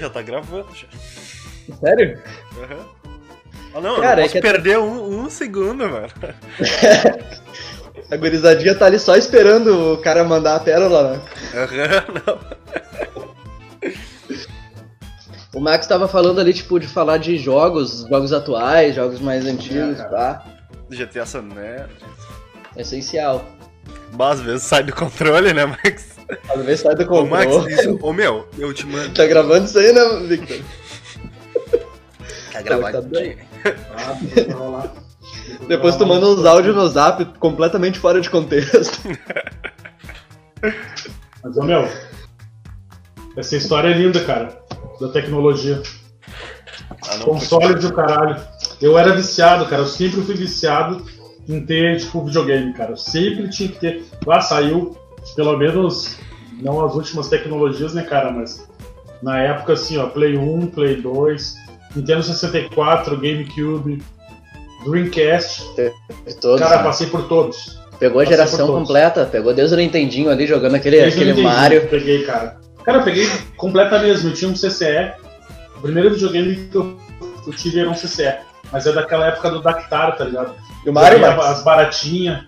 já tá gravando já. Sério? Aham. Uhum. Ah, não, cara, eu não posso perder um segundo, mano. A gurizadinha tá ali só esperando o cara mandar a pérola, né? Aham, não. O Max tava falando ali, tipo, de falar de jogos atuais, jogos mais antigos, pá. GTA San Andreas. Essencial. Mas às vezes sai do controle, né, Max? Às vezes sai do controle. Ô, Max, isso... Ô, meu, eu te mando... Tá gravando isso aí, né, Victor? Tá gravado. Depois tu manda uns áudios no zap completamente fora de contexto. Mas, ô meu, essa história é linda, cara, da tecnologia. Consoles do caralho. Eu era viciado, cara, eu sempre fui viciado em ter, tipo, videogame, cara. Eu sempre tinha que ter. Lá saiu, pelo menos, não as últimas tecnologias, né, cara, mas na época, assim, ó, Play 1, Play 2... Nintendo 64, GameCube, Dreamcast, todos, cara, né? Passei por todos. Pegou a geração completa, pegou desde o Nintendinho ali jogando aquele Mario. Peguei, cara. Cara, eu peguei completa mesmo, eu tinha um CCE, o primeiro videogame que eu tive era um CCE, mas é daquela época do Dactar, tá ligado? E o Mario, as baratinhas,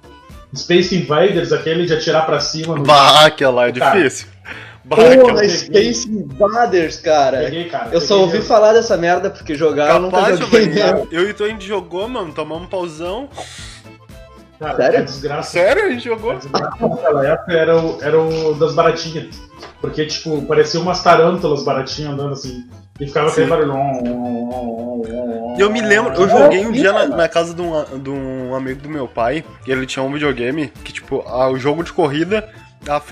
Space Invaders, aquele de atirar pra cima. Bah, aquela lá é difícil. Porra, Space Invaders, cara. Peguei, cara. Eu só ouvi falar dessa merda porque jogar eu nunca joguei. Eu e tu, a gente jogou, mano, tomamos um pauzão. Cara, sério? Desgraça. Sério? A gente jogou? Naquela época era o das baratinhas. Porque, tipo, parecia umas tarântulas baratinhas andando assim. E ficava aquele barulho. Eu me lembro, eu joguei um dia na casa de um amigo do meu pai. Ele tinha um videogame que, tipo, o jogo de corrida.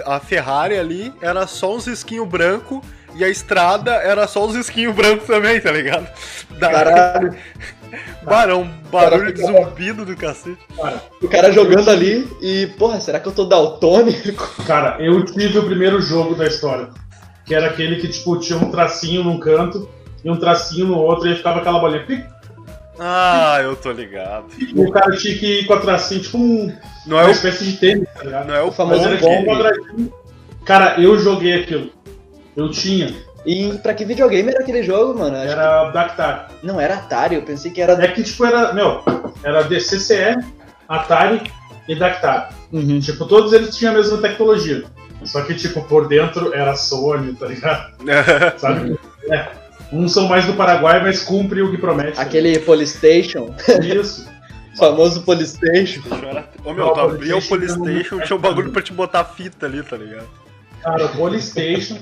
A Ferrari ali era só uns risquinhos brancos e a estrada era só uns risquinhos brancos também, tá ligado? Caralho. Cara, um barulho de zumbido do cacete. Cara, o cara jogando ali e, porra, será que eu tô daltônico? Cara, eu tive o primeiro jogo da história, que era aquele que, tipo, tinha um tracinho num canto e um tracinho no outro e ficava aquela bolinha. Ah, eu tô ligado. E o cara tinha que ir com a tracinha, tipo uma espécie de tênis, tá ligado? Não é o famoso quadradinho. Cara, eu joguei aquilo. Eu tinha. E pra que videogame era aquele jogo, mano? Era que... Dactar. Não, era Atari, eu pensei que era... É que, tipo, era... Meu, era DCCE, Atari e Dactar. Uhum. Tipo, todos eles tinham a mesma tecnologia. Só que, tipo, por dentro era Sony, tá ligado? Sabe? É. Uns são mais do Paraguai, mas cumpre o que promete. Aquele Polystation. Isso. O famoso Polystation. Ô meu, tu abria o Polystation, tinha um bagulho pra te botar fita ali, tá ligado? Cara, o Polystation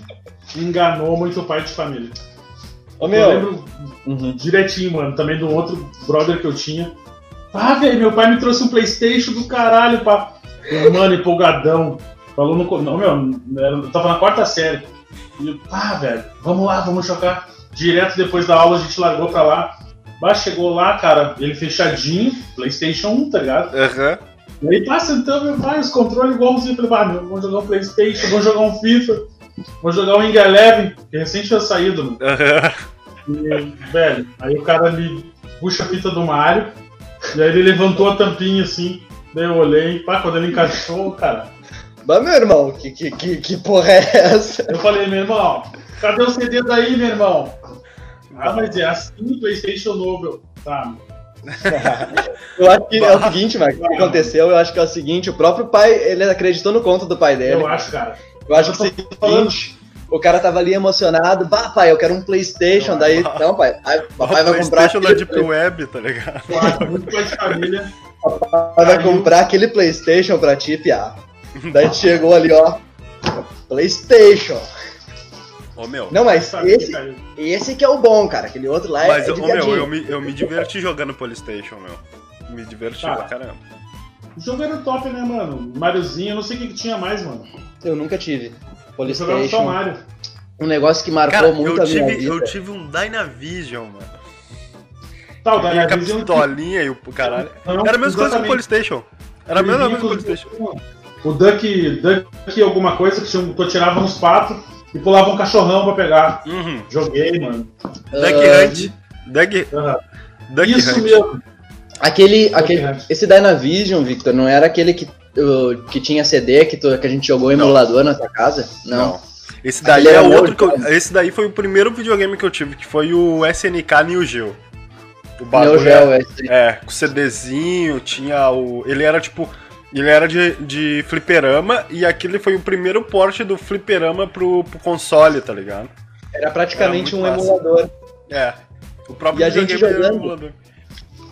enganou muito o pai de família. Ô meu. Eu lembro direitinho, mano, também do outro brother que eu tinha. Ah, velho, meu pai me trouxe um Playstation do caralho, pá. Mano, empolgadão. Falou no... Não, meu, eu tava na quarta série. E eu, pá, velho, vamos lá, vamos chocar. Direto depois da aula a gente largou pra lá. Mas chegou lá, cara, ele fechadinho, Playstation 1, tá ligado? Aham. Uhum. E aí passa então, meu pai, os controles igualzinho. Eu falei, meu, vamos jogar um Playstation, vamos jogar um FIFA, vamos jogar um Wing Eleven, que recente tinha saído, mano. Uhum. E, velho, aí o cara me puxa a fita do Mario, e aí ele levantou a tampinha assim, daí eu olhei, pá, quando ele encaixou, cara. Mas meu irmão, que porra é essa? Eu falei, meu irmão, cadê o CD daí, meu irmão? Ah, mas é assim o Playstation novo, tá? Eu acho que é o seguinte, Max, o que aconteceu, eu acho que é o seguinte, o próprio pai, ele acreditou no conto do pai dele. Eu acho, cara. Eu acho que o seguinte, o cara tava ali emocionado, bah, pai, eu quero um Playstation, não, daí, não, pai, papai vai comprar... Playstation da Deep Web, tá ligado? Claro, muito mais família. Papai vai comprar aquele Playstation pra ti, piá. Daí chegou ali, ó, Playstation. Oh, meu, não, mas esse que é o bom, cara. Aquele outro lá mas, é de meu, eu me diverti jogando Polystation, meu. Me diverti pra caramba. O jogo era top, né, mano? Mariozinho, eu não sei o que tinha mais, mano. Eu nunca tive Polystation. Eu jogava só Mario. Um negócio que marcou, cara, muito a minha vida. Eu tive um DynaVision, mano. Tá, o DynaVision... E a pistolinha e o caralho. Não, era a mesma coisa que o Polystation. Era a mesma coisa que o Polystation. O Duck alguma coisa, que tu tirava uns patos... E pulava um cachorrão pra pegar. Uhum. Joguei, mano. Duck Hunt. Duck Hunt. Isso mesmo. Aquele esse DynaVision, Victor, não era aquele que tinha CD que a gente jogou emulador na tua casa? Não. Esse daí é outro que eu, esse daí foi o primeiro videogame que eu tive, que foi o SNK Neo Geo. O bagulho com CDzinho, tinha o... Ele era tipo... Ele era de fliperama, e aquele foi o primeiro porte do fliperama pro console, tá ligado? Era praticamente um emulador. É. O próprio videogame era um emulador.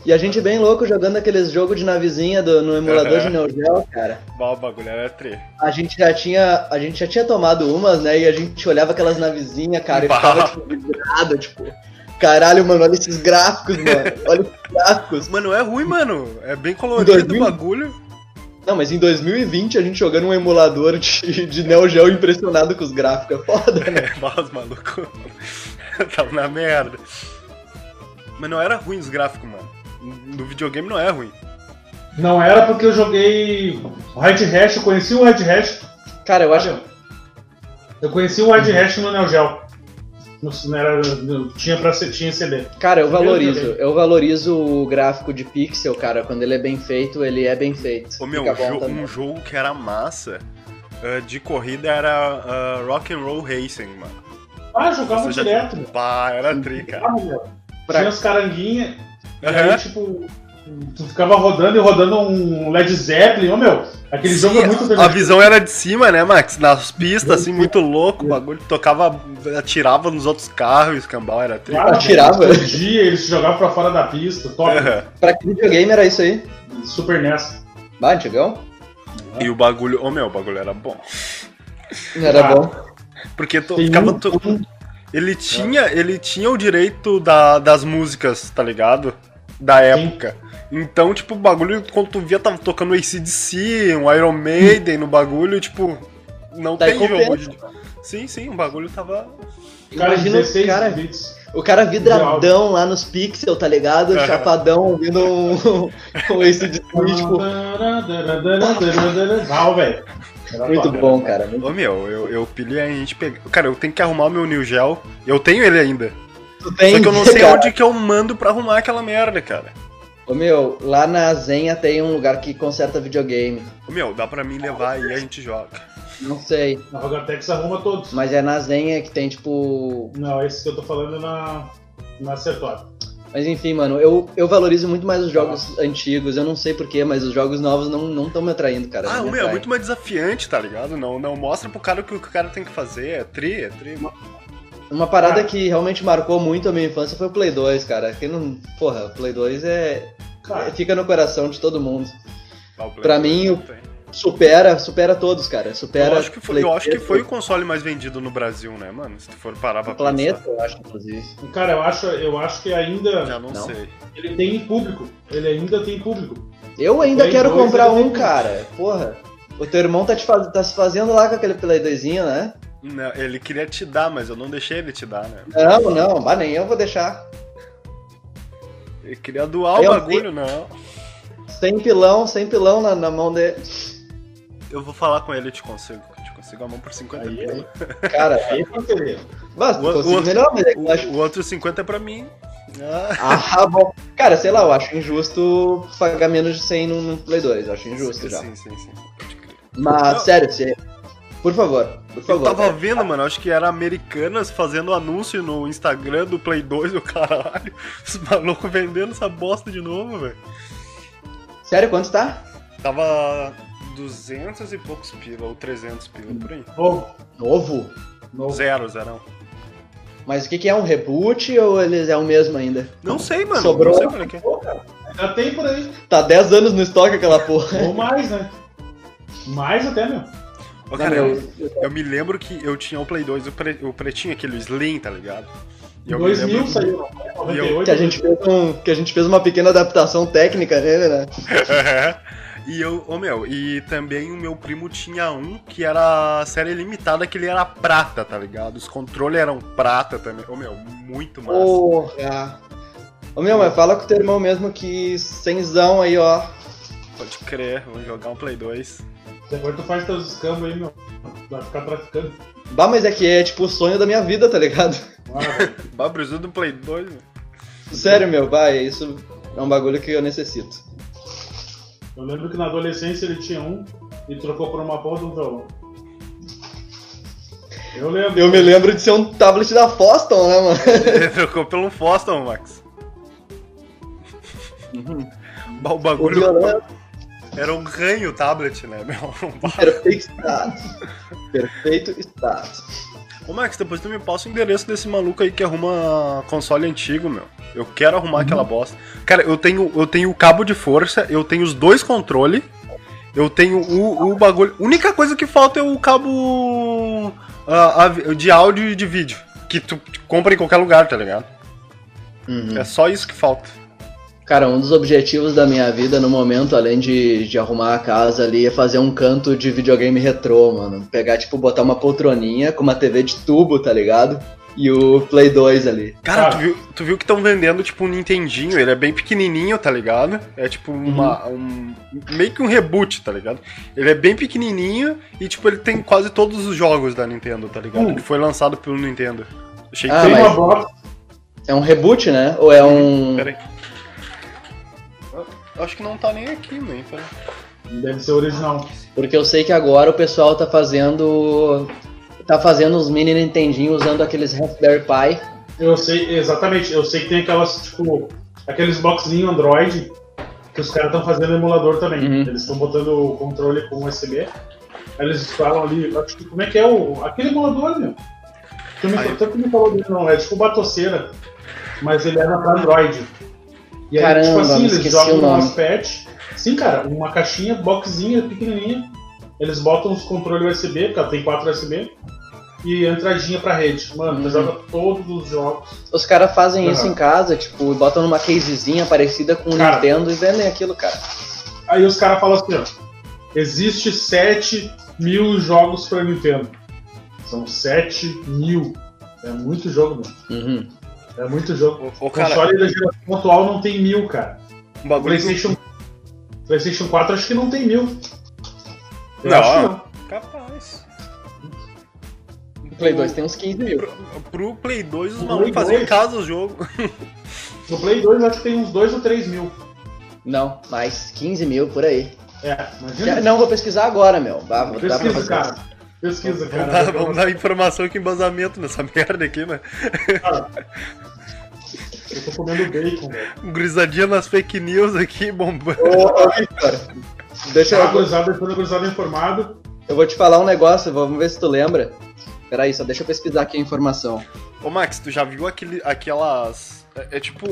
E a gente bem louco jogando aqueles jogos de navezinha no emulador de Neo Geo, cara. Bom, o bagulho era tri. A gente já tinha tomado umas, né? E a gente olhava aquelas navezinhas, cara, e ficava tipo vibrado, tipo... Caralho, mano, olha esses gráficos, mano. Olha esses gráficos. Mano, é ruim, mano. É bem colorido o bagulho. Não, mas em 2020 a gente jogando um emulador de Neo Geo impressionado com os gráficos. É foda, né? É, mas maluco. Tava na merda. Mas não era ruim os gráficos, mano. No videogame não é ruim. Não era porque eu joguei o Red Hash, eu conheci o Red Hash. Cara, eu acho... Eu conheci o Red Hash no Neo Geo. Tinha CD. Cara, eu valorizo o gráfico de pixel, cara. Quando ele é bem feito, ele é bem feito. Ô, meu, um jogo que era massa de corrida era Rock'n'Roll Racing, mano. Ah, jogava direto, mano. Pá, era tri, cara. Tinha as caranguinhas, e aí, tipo, tu ficava rodando e rodando um Led Zeppelin, ô, meu. Aquele jogo é muito legal. A visão era de cima, né, Max? Nas pistas, assim, muito louco. O bagulho tocava, atirava nos outros carros, escambau, era triste. Ah, atirava? Eles se jogavam pra fora da pista, top. Pra que videogame era isso aí? Super NES. Bah, antigão? E o bagulho, o bagulho era bom. Era bom. Porque ficava... Ele tinha o direito das músicas, tá ligado? Da época. Então, tipo, o bagulho, quando tu via, tava tocando ACDC, um Iron Maiden no bagulho, tipo, não tem jogo. Sim, o bagulho tava... Imagina o cara vidradão lá nos pixels, tá ligado? Chapadão, ouvindo um ACDC, tipo... Não, velho. Muito bom, cara. Ô, meu, eu pilhei a gente pegar... Cara, eu tenho que arrumar o meu Neo Geo. Eu tenho ele ainda. Só que eu não sei onde que eu mando pra arrumar aquela merda, cara. Ô, meu, lá na Azenha tem um lugar que conserta videogame. Ô, meu, dá pra mim levar e a gente joga. Não sei. Na Rogatex arruma todos. Mas é na Azenha que tem, tipo... Não, esse que eu tô falando é na Setor. Mas enfim, mano, eu valorizo muito mais os jogos antigos. Eu não sei porquê, mas os jogos novos não tão me atraindo, cara. Ah, meu, é muito mais desafiante, tá ligado? Não mostra pro cara o que o cara tem que fazer. É tri. Uma parada que realmente marcou muito a minha infância foi o Play 2, cara. Quem não... Porra, o Play 2 fica no coração de todo mundo. Pra mim, supera todos, cara. Supera. Eu acho que foi o console mais vendido no Brasil, né, mano? Se tu for parar pra pensar. Planeta, eu acho, inclusive. Cara, eu acho que ainda... Já não sei. Ele tem público. Ele ainda tem público. Eu ainda quero comprar um, cara. Porra. O teu irmão tá se fazendo lá com aquele Play 2zinho, né? Não, ele queria te dar, mas eu não deixei ele te dar, né? Não, nem eu vou deixar. Ele queria doar o bagulho, não. Sem pilão na mão dele. Eu vou falar com ele, eu te consigo a mão por 50 pila. Cara, aí conseguiu. Mas o outro 50 é pra mim. Ah, bom. Cara, sei lá, eu acho injusto pagar menos de 100 no Play 2, eu acho injusto já. Sim. Mas, sério, Por favor. Eu tava vendo, mano, acho que era Americanas fazendo anúncio no Instagram do Play 2, o caralho. Os malucos vendendo essa bosta de novo, velho. Sério, quanto tá? Tava 200 e poucos pila, ou 300 pila, por aí. Novo? Zerão. Mas o que é, um reboot ou eles é o mesmo ainda? Não sei, mano. Sobrou? Não sei por aqui. Já tem por aí. Tá 10 anos no estoque aquela porra. Ou mais, né? Mais até, meu. Ô, cara, eu me lembro que eu tinha o Play 2, o pretinho, aquele Slim, tá ligado? 2000 saiu, que a gente fez uma pequena adaptação técnica nele, né? E também o meu primo tinha um que era série limitada, que ele era prata, tá ligado? Os controles eram prata também. Muito massa. Porra! Mas fala com o teu irmão mesmo que senzão aí, ó. Pode crer, vamos jogar um Play 2. Agora tu faz teus escambos aí, meu. Vai ficar traficando. Bah, mas é que é tipo o sonho da minha vida, tá ligado? Bah, preciso do Play 2, velho. Sério, meu, vai, isso é um bagulho que eu necessito. Eu lembro que na adolescência ele tinha um e trocou por uma porra de um violão. Eu lembro. Eu me lembro de ser um tablet da Foston, né, mano? Ele trocou pelo Foston, Max. O bagulho... Era um ranho o tablet, né, meu? Perfeito status. Perfeito status. Ô, Max, depois tu me passa o endereço desse maluco aí que arruma console antigo, meu. Eu quero arrumar aquela bosta. Cara, eu tenho o cabo de força, eu tenho os dois controles, eu tenho o bagulho... A única coisa que falta é o cabo de áudio e de vídeo, que tu compra em qualquer lugar, tá ligado? Uhum. É só isso que falta. Cara, um dos objetivos da minha vida no momento, além de arrumar a casa ali, é fazer um canto de videogame retrô, mano. Pegar, tipo, botar uma poltroninha com uma TV de tubo, tá ligado? E o Play 2 ali. Cara, tu viu que estão vendendo, tipo, um Nintendinho, ele é bem pequenininho, tá ligado? É, tipo, meio que um reboot, tá ligado? Ele é bem pequenininho e, tipo, ele tem quase todos os jogos da Nintendo, tá ligado? Que foi lançado pelo Nintendo. Achei que tem uma bola. É um reboot, né? Ou é um... Peraí. Acho que não tá nem aqui, nem, cara. Deve ser original. Porque eu sei que agora o pessoal tá fazendo... uns mini Nintendinho usando aqueles Raspberry Pi. Eu sei, exatamente. Eu sei que tem aquelas, tipo... Aqueles boxzinhos Android que os caras estão fazendo emulador também. Uhum. Eles estão botando o controle com USB. Aí eles falam ali... Como é que é o... Aquele emulador, meu. Tanto que me falou dele não. É tipo batoceira. Mas ele era pra Android. E aí, caramba, tipo assim, eles jogam umas patch. Sim, cara, uma caixinha, boxinha, pequenininha. Eles botam os controles USB, porque tem 4 USB. E entradinha pra rede. Mano, tu joga todos os jogos. Os caras fazem isso em casa, tipo, botam numa casezinha parecida com o Nintendo e vendem aquilo, cara. Aí os caras falam assim, ó. Existe 7.000 jogos pra Nintendo. São 7.000. É muito jogo, mano. Uhum. É muito jogo. O console da geração atual não tem 1000, cara. Um bagulho PlayStation 4 acho que não tem 1000. Não, acho não. Capaz. O Play 2 tem uns 15.000. Pro Play 2 os malucos fazem em casa o jogo. No Play 2 acho que tem uns 2 ou 3.000. Não, mais 15.000 por aí. É, imagina. Não, vou pesquisar agora, meu. Pesquisa, cara. Pesquisa, cara. Vamos dar informação que embasamento nessa merda aqui, né? Cara, eu tô comendo bacon, velho. Grisadinha nas fake news aqui, bombando. Deixa eu... Grisada informado. Eu vou te falar um negócio, vamos ver se tu lembra. Peraí, só deixa eu pesquisar aqui a informação. Ô, Max, tu já viu aquelas... É tipo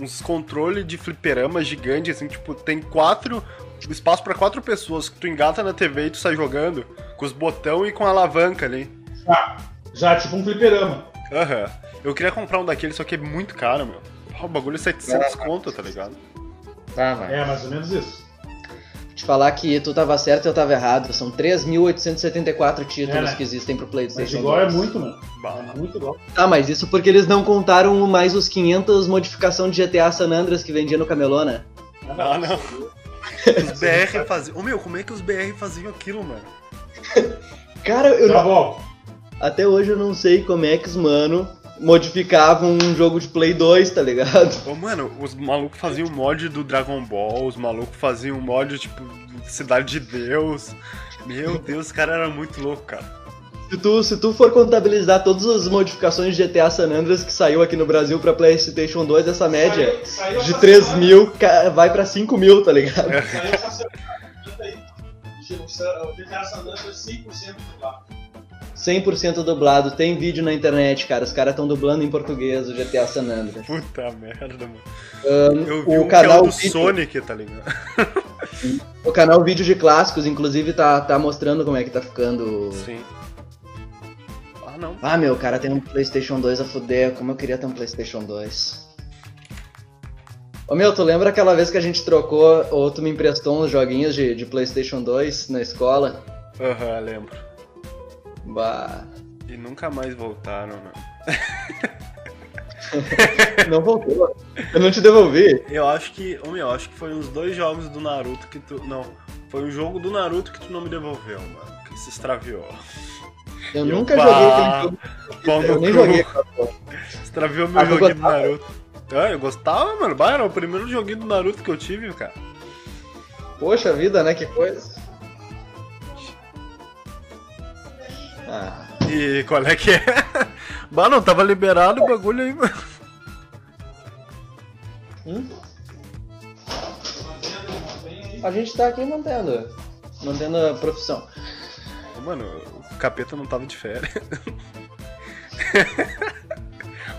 uns controles de fliperama gigante, assim, tipo, tem 4... Espaço pra 4 pessoas que tu engata na TV e tu sai jogando com os botão e com a alavanca ali. Já tipo um fliperama. Aham. Eu queria comprar um daquele, só que é muito caro, meu. O bagulho é 700 conto, tá ligado? Tá, mano. É, mais ou menos isso. Vou te falar que tu tava certo e eu tava errado. São 3.874 títulos que existem pro PlayStation. Mas igual é muito, mano. É muito igual. Ah, mas isso porque eles não contaram mais os 500 modificações de GTA San Andreas que vendia no camelô, né? Ah, não. Os BR faziam... Meu, como é que os BR faziam aquilo, mano? Cara, eu não... Até hoje eu não sei como é que os mano modificavam um jogo de Play 2, tá ligado? Ô, mano, os malucos faziam mod do Dragon Ball, os malucos faziam mod, tipo, Cidade de Deus. Meu Deus, o cara era muito louco, cara. Se tu for contabilizar todas as modificações de GTA San Andreas que saiu aqui no Brasil pra PlayStation 2, essa média de 3.000 vai pra 5.000, tá ligado? Saiu essa semana, o GTA San Andreas 100% dublado. 100% dublado, tem vídeo na internet, cara. Os caras tão dublando em português o GTA San Andreas. Puta merda, mano. Eu vi o canal do Sonic, tá ligado? O canal Vídeo de Clássicos, inclusive, tá mostrando como é que tá ficando... Sim. Não. Ah, meu, cara, tem um Playstation 2 a fuder, como eu queria ter um Playstation 2. Ô, meu, tu lembra aquela vez que a gente trocou, ou tu me emprestou uns joguinhos de Playstation 2 na escola? Aham, lembro. Bah. E nunca mais voltaram, não. Não voltou, eu não te devolvi. Eu acho que foi uns 2 jogos do Naruto que tu... Não, foi um jogo do Naruto que tu não me devolveu, mano, que se extraviou. Eu nunca joguei aquele jogo. Eu nem joguei aquela porra. Extraviou meu joguinho do Naruto. Ah, eu gostava, mano. Bah, era o primeiro joguinho do Naruto que eu tive, cara. Poxa vida, né? Que coisa. Ah. E qual é que é? Bah, não tava liberado o bagulho aí, mano. A gente tá aqui mantendo. Mantendo a profissão. Mano, o capeta não tava de férias.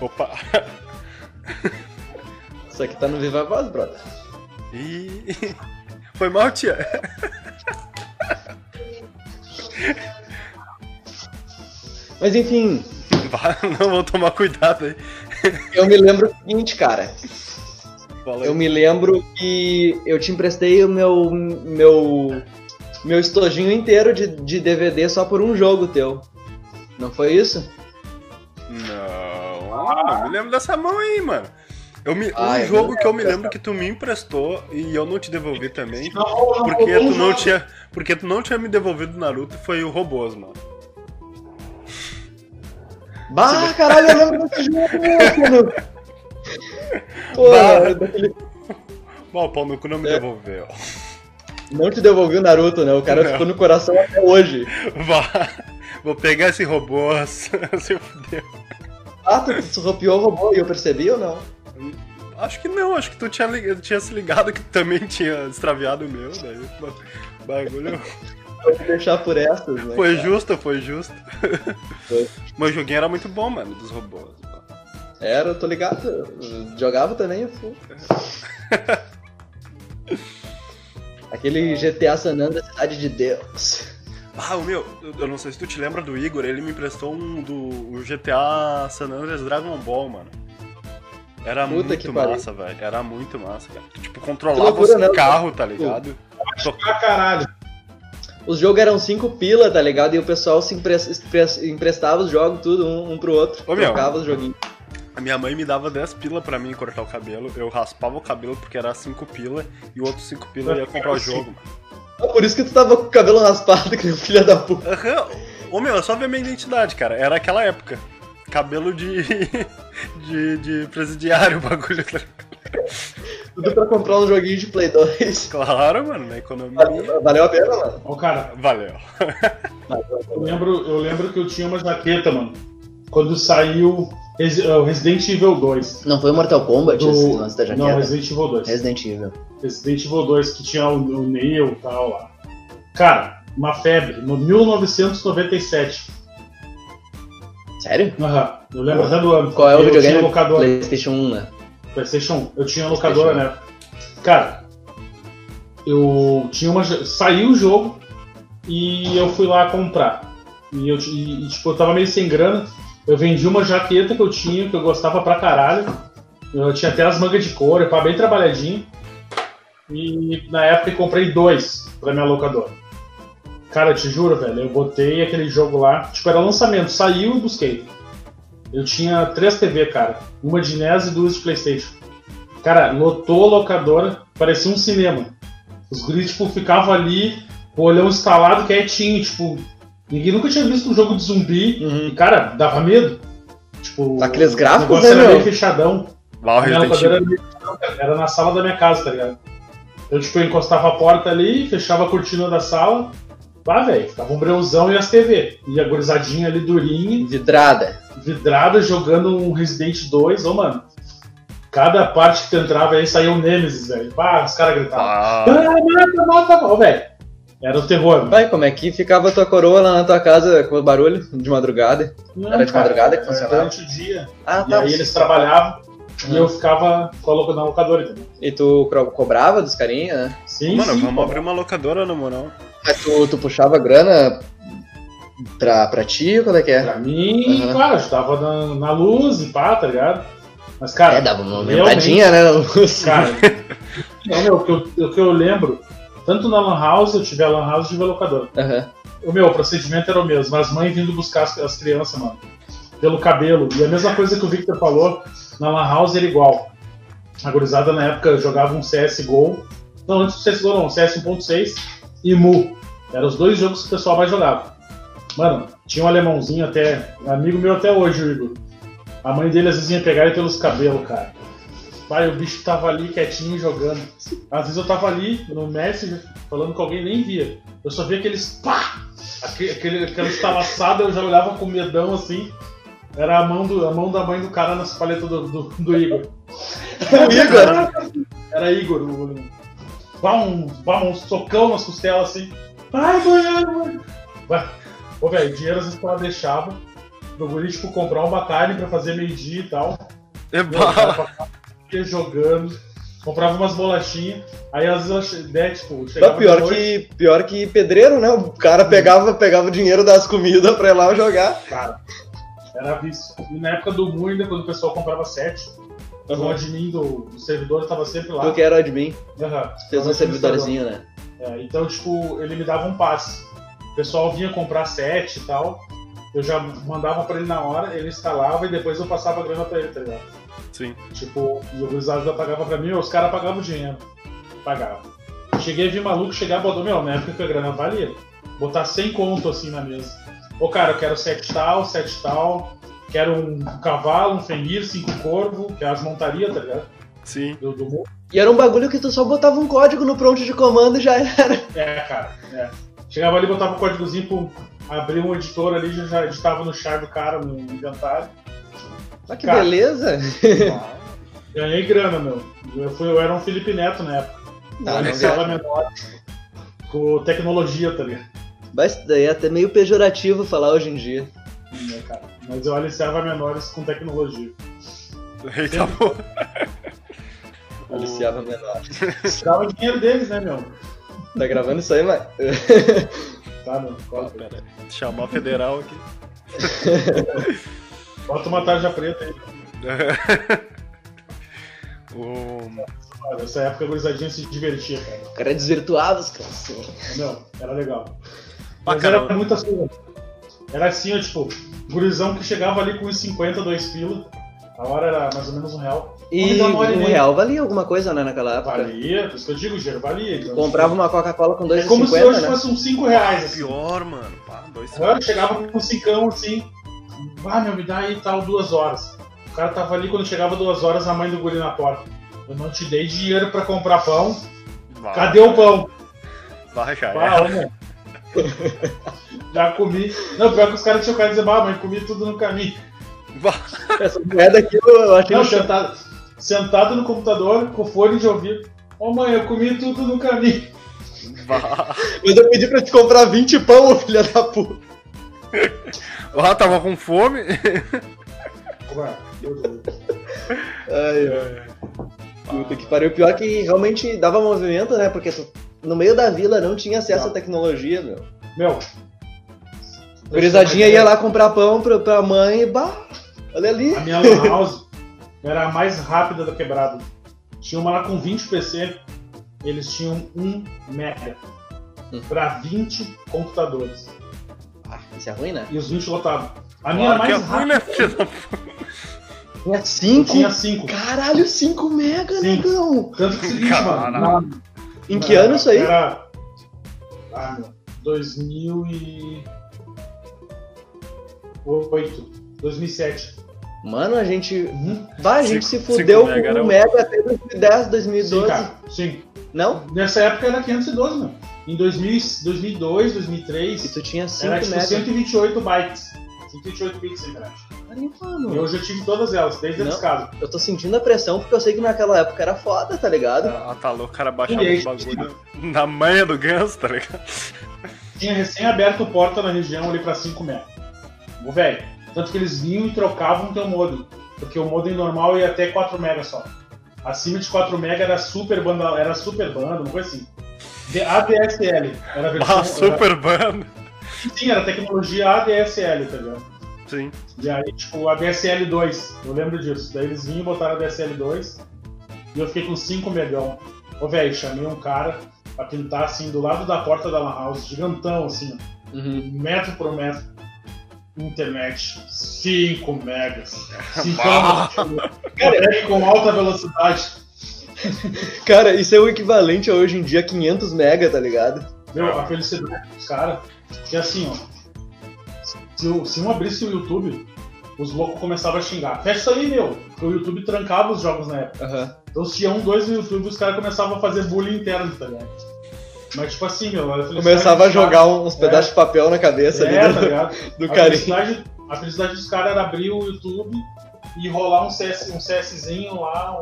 Opa! Isso aqui tá no Viva Voz, brother. Ih! Foi mal, tia! Mas enfim. Não, vou tomar cuidado aí. Eu me lembro o seguinte, cara. Eu me lembro que eu te emprestei o meu estojinho inteiro de DVD só por um jogo teu. Não foi isso? Não. Ah, não me lembro dessa mão aí, mano. Um jogo que eu me lembro que tu me emprestou e eu não te devolvi também, porque tu não tinha me devolvido Naruto, foi o Robôs, mano. Bah, caralho, eu lembro desse jogo, mano. Pô, o pau no cu não me devolveu. Não te devolveu o Naruto, né? O cara ficou no coração até hoje. Vá, vou pegar esse robô, se fudeu. Ah, tu surrupiou o robô e eu percebi ou não? Acho que não, acho que tu tinha se ligado que tu também tinha extraviado o meu, daí bagulho... Vou deixar por essas, né? Foi justo, foi justo. Meu joguinho era muito bom, mano, dos robôs. Era, eu tô ligado, eu jogava também, eu fui. Aquele GTA San Andreas, Cidade de Deus. Ah, eu não sei se tu te lembra do Igor, ele me emprestou o GTA San Andreas Dragon Ball, mano. Era muito massa, velho, era muito massa, cara. Tipo, controlava o carro, tá ligado? Caralho. Os jogos eram 5 pila, tá ligado? E o pessoal se emprestava os jogos, tudo, um pro outro, trocava os joguinhos. A minha mãe me dava 10 pila pra mim cortar o cabelo, eu raspava o cabelo porque era 5 pila e o outro 5 pila eu ia comprar o jogo. Ah, por isso que tu tava com o cabelo raspado, que nem filha da puta. Ô meu, é só ver minha identidade, cara, era aquela época. Cabelo de presidiário, o bagulho. Tudo pra comprar um joguinho de Play 2. Claro, mano, na economia. Valeu a pena, mano. Ô cara, valeu. Eu lembro que eu tinha uma jaqueta, mano, quando saiu... Resident Evil 2. Não foi Mortal Kombat esse lance da jaqueta? Não, Resident Evil 2. Resident Evil 2, que tinha o Neo e tal lá. Cara, uma febre, no 1997. Sério? Aham, eu lembro até do ano. Qual é o videogame? PlayStation 1, né? PlayStation 1, eu tinha locadora, né? Cara, eu tinha uma... Saiu o jogo e eu fui lá comprar. E tipo, eu tava meio sem grana. Eu vendi uma jaqueta que eu tinha, que eu gostava pra caralho. Eu tinha até as mangas de couro, eu tava bem trabalhadinho. E na época eu comprei 2 pra minha locadora. Cara, eu te juro, velho, eu botei aquele jogo lá. Tipo, era lançamento, saiu e busquei. Eu tinha 3 TV, cara. Uma de NES e 2 de PlayStation. Cara, lotou a locadora, parecia um cinema. Os guris, tipo, ficavam ali, com o olhão instalado, quietinho, tipo... Ninguém nunca tinha visto um jogo de zumbi e, cara, dava medo. Tipo, aqueles gráficos, né, era meio fechadão. Lá, minha locadora era na sala da minha casa, tá ligado? Então, tipo, eu encostava a porta ali, fechava a cortina da sala. Lá, velho, ficava um breuzão e as TV. E a gurizadinha ali, durinha. Vidrada, jogando um Resident 2. Ô, mano, cada parte que tu entrava aí, saía um Nemesis, velho. Os caras gritavam. Mata, ó, velho. Era o terror, mano. Pai, como é que ficava a tua coroa lá na tua casa com o barulho de madrugada? Não, era de madrugada que funcionava? Durante o dia. Ah, tá. E aí eles trabalhavam e eu ficava na locadora também. E tu cobrava dos carinhas, né? Sim, mano, vamos abrir uma locadora, na moral. Mas tu puxava grana pra ti ou qual é que é? Pra mim, claro, eu estava na luz e pá, tá ligado? Mas, cara... dava uma aumentadinha, né, na luz. Cara, o que eu lembro... Tanto na Lan House, eu tive a locadora. O procedimento era o mesmo, as mães vindo buscar as crianças, mano, pelo cabelo. E a mesma coisa que o Victor falou, na Lan House era igual. A gurizada na época jogava um CSGO, não, antes do CSGO não, CS 1.6 e Mu. Eram os 2 jogos que o pessoal mais jogava. Mano, tinha um alemãozinho até, amigo meu até hoje, o Igor. A mãe dele às vezes ia pegar ele pelos cabelos, cara. Pai, o bicho tava ali quietinho jogando. Às vezes eu tava ali no Messenger falando com alguém, nem via. Eu só via aqueles pá! Aquelas palhaçadas, eu já olhava com medão assim. Era a mão da mãe do cara nas paletas do Igor. O Igor? Era Igor. Um socão nas costelas assim. Vai, Goiânia! Vai. Ô, velho, o dinheiro às vezes ela deixava. Pro guri, tipo, comprar uma carne pra fazer meio-dia e tal. É bala! Ia jogando. Comprava umas bolachinhas, aí às vezes, né, tipo, chegava... Pior que pedreiro, né? O cara pegava o dinheiro das comidas pra ir lá jogar. Cara, era isso. E na época do Mu, ainda, quando o pessoal comprava 7, o admin do servidor tava sempre lá. Porque era o admin. Fez um servidorzinho, né? É, então, tipo, ele me dava um passe. O pessoal vinha comprar 7 e tal, eu já mandava pra ele na hora, ele instalava e depois eu passava a grana pra ele, tá ligado? Sim. Tipo, os organizados já pagavam pra mim, os caras pagavam o dinheiro. Pagavam. Cheguei a ver maluco chegar e botou, meu, na época que a grana valia. Botar 100 conto assim na mesa. Ô, cara, eu quero 7 tal, quero um cavalo, um fenrir, 5 corvo, que é as montarias, tá ligado? Sim. E era um bagulho que tu só botava um código no prompt de comando e já era. É, cara, é. Chegava ali, botava um códigozinho, abrir um editor ali, já editava no char do cara, no inventário. Ah, que cara, beleza! Ganhei grana, meu. Eu era um Felipe Neto na época. Ah, na sala menor, com tecnologia, tá ligado? Mas daí é até meio pejorativo falar hoje em dia. É, cara. Mas eu aliciava menores com tecnologia. Eita, porra! Aliciava menores. Dava dinheiro deles, né, meu? Tá gravando isso aí, mas... Tá, meu. Corre, pera aí. Chamar a federal aqui. Bota uma tarja preta aí. Nessa época a gurizadinha se divertia, cara. O cara desvirtuava os caras. Não, era legal. Mas era muito assim. Era assim, ó, tipo, gurizão que chegava ali com uns 50, 2 pila. A hora era mais ou menos R$1. E R$1 valia alguma coisa, né, naquela época? Valia, por isso que eu digo, o dinheiro valia. Então, comprava uma Coca-Cola com 2,50. É como se hoje, né, fosse uns R$5. Assim. Pior, mano. Pá, R$2,50. Chegava com 5 assim. Ah, meu, me dá aí tal 2 horas. O cara tava ali, quando chegava 2 horas, a mãe do guri na porta. Eu não te dei dinheiro pra comprar pão. Vai. Cadê o pão? Vai, cara. Já comi. Não, pior que os caras tinham o cara dizer, ah, mãe, comi tudo no caminho. Essa moeda aqui eu achei. Não, sentado no computador, com fone de ouvido. Ô, mãe, eu comi tudo no caminho. Mas eu pedi pra te comprar 20 pão, ô filha da puta. Ah, tava com fome. Ué, meu Deus. Ai, puta que pariu. Pior que realmente dava movimento, né? Porque no meio da vila não tinha acesso à tecnologia, meu. Meu. Gurizadinha ia lá comprar pão pra mãe e bah, olha ali. A minha lan house era a mais rápida da quebrada. Tinha uma lá com 20 PC, eles tinham 1 mega pra 20 computadores. Ah, isso é ruim, né? E os 20 lotados. A minha era mais rápida. Tinha 5? Tinha 5. Caralho, 5 mega, negão. Tanto que o seguinte, mano. Em que ano isso aí? Era... Ah, meu. 2008. 2007. Mano, a gente... Vai, a gente se fudeu com o mega até 2010, 2012. Sim. Não? Nessa época era 512, mano. Em 2002, 2003, tu tinha 5 era tipo 128 bytes. 128 bits, sem verdade. E hoje eu tive todas elas, desde esse caso. Eu tô sentindo a pressão porque eu sei que naquela época era foda, tá ligado? Ah, tá louco, o cara baixava os bagulho na manha do ganso, tá ligado? Tinha recém aberto porta na região ali pra 5 MB. Ô, velho, tanto que eles vinham e trocavam o teu modem. Porque o modem normal ia até 4 MB só. Acima de 4 MB era super banda, uma coisa assim. ADSL. Era a versão... Ah, super banda. Sim, era tecnologia ADSL, tá ligado? Sim. E aí, tipo, ADSL 2, eu lembro disso. Daí eles vinham e botaram ADSL 2 e eu fiquei com 5 megão. Ô, velho, chamei um cara pra pintar, assim, do lado da porta da lan house, gigantão, assim, metro por metro. Internet, 5 megas. 5 megas com alta velocidade. Cara, isso é o equivalente a hoje em dia 500 mega, tá ligado? Meu, a felicidade dos caras, que assim, ó, se um abrisse o YouTube, os loucos começavam a xingar. Fecha isso aí, meu, porque o YouTube trancava os jogos na época. Então se tinha 1, 2 no YouTube, os caras começavam a fazer bullying interno, tá ligado? Mas, tipo assim, meu, a felicidade... Começava a jogar uns pedaços de papel na cabeça ali tá ligado? Do carinho. A felicidade dos caras era abrir o YouTube e rolar um CSzinho lá,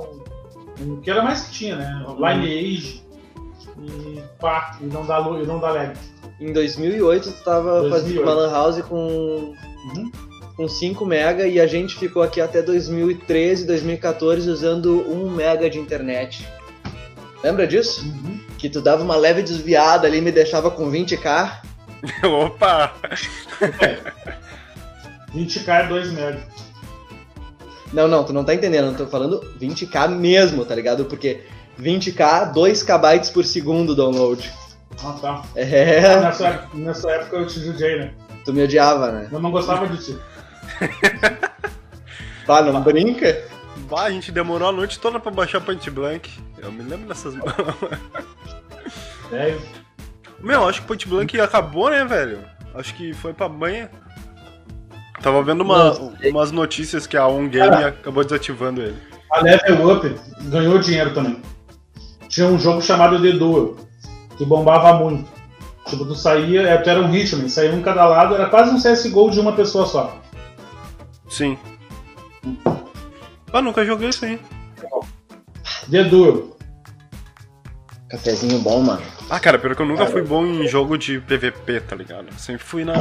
que era mais que tinha, né? Lineage e pá, e não dá lag. Em 2008 tu tava fazendo uma Lan House com 5 mega e a gente ficou aqui até 2013, 2014 usando 1 mega de internet. Lembra disso? Uhum. Que tu dava uma leve desviada ali e me deixava com 20k. Opa! 20k é 2 mega. Não, tu não tá entendendo, eu tô falando 20k mesmo, tá ligado? Porque 20k, 2kb por segundo download. Ah, tá. É. Nessa época eu te judiei, né? Tu me odiava, né? Eu não gostava de ti. Tá, não brinca? Bah, a gente demorou a noite toda pra baixar Point Blank. Eu me lembro dessas mãos. É. Meu, acho que Point Blank acabou, né, velho? Acho que foi pra banha. Tava vendo umas notícias que a On Game acabou desativando ele. A Level Up ganhou dinheiro também. Tinha um jogo chamado The Duel, que bombava muito. Tipo, tu saía, tu era um hitman, saía um cada lado, era quase um CSGO de uma pessoa só. Sim. Ah, nunca joguei isso aí. The Duel. Cafezinho bom, mano. Ah, cara, pior que eu nunca fui bom em jogo de PVP, tá ligado? Sempre fui no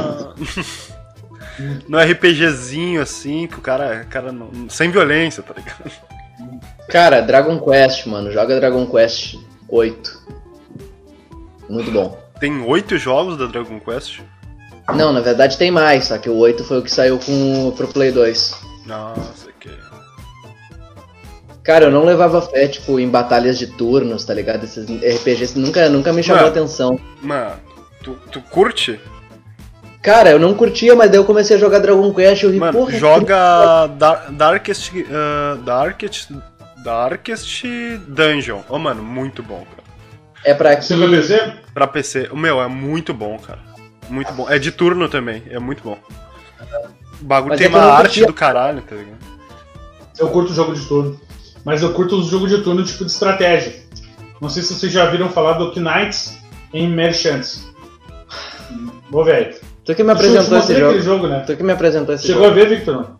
RPGzinho, assim, que o cara não... sem violência, tá ligado? Cara, Dragon Quest, mano. Joga Dragon Quest 8. Muito bom. Tem 8 jogos da Dragon Quest? Não, na verdade tem mais, só que o 8 foi o que saiu pro Play 2. Nossa, que... Cara, eu não levava fé, tipo, em batalhas de turnos, tá ligado? Esses RPGs nunca me chamou atenção. Mano, tu curte? Cara, eu não curtia, mas daí eu comecei a jogar Dragon Quest e eu ri, porra... Joga Darkest Dungeon. Ô, mano, muito bom, cara. É pra aqui... PC? Pra PC. Meu, é muito bom, cara. Muito bom. É de turno também, é muito bom. O bagulho tem uma arte do caralho, tá ligado? Eu curto o jogo de turno. Mas eu curto os jogos de turno tipo de estratégia. Não sei se vocês já viram falar do Knights and Merchants. Ô, velho. Tu que me apresentou esse jogo, né? Tu que me apresentou esse jogo. Chegou a ver, Victor?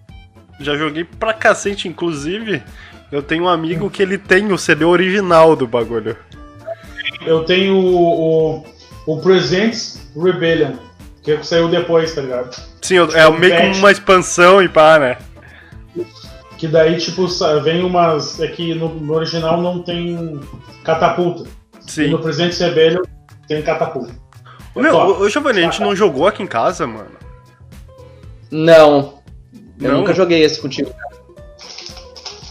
Já joguei pra cacete, inclusive. Eu tenho um amigo que ele tem o CD original do bagulho. Eu tenho o Presents Rebellion, que saiu depois, tá ligado? Sim, é meio que uma expansão e pá, né? Que daí, tipo, vem umas... É que no original não tem catapulta. Sim. E no Presents Rebellion tem catapulta. Meu, ô Giovanni, a gente não jogou aqui em casa, mano? Não. Eu nunca joguei esse contigo, cara.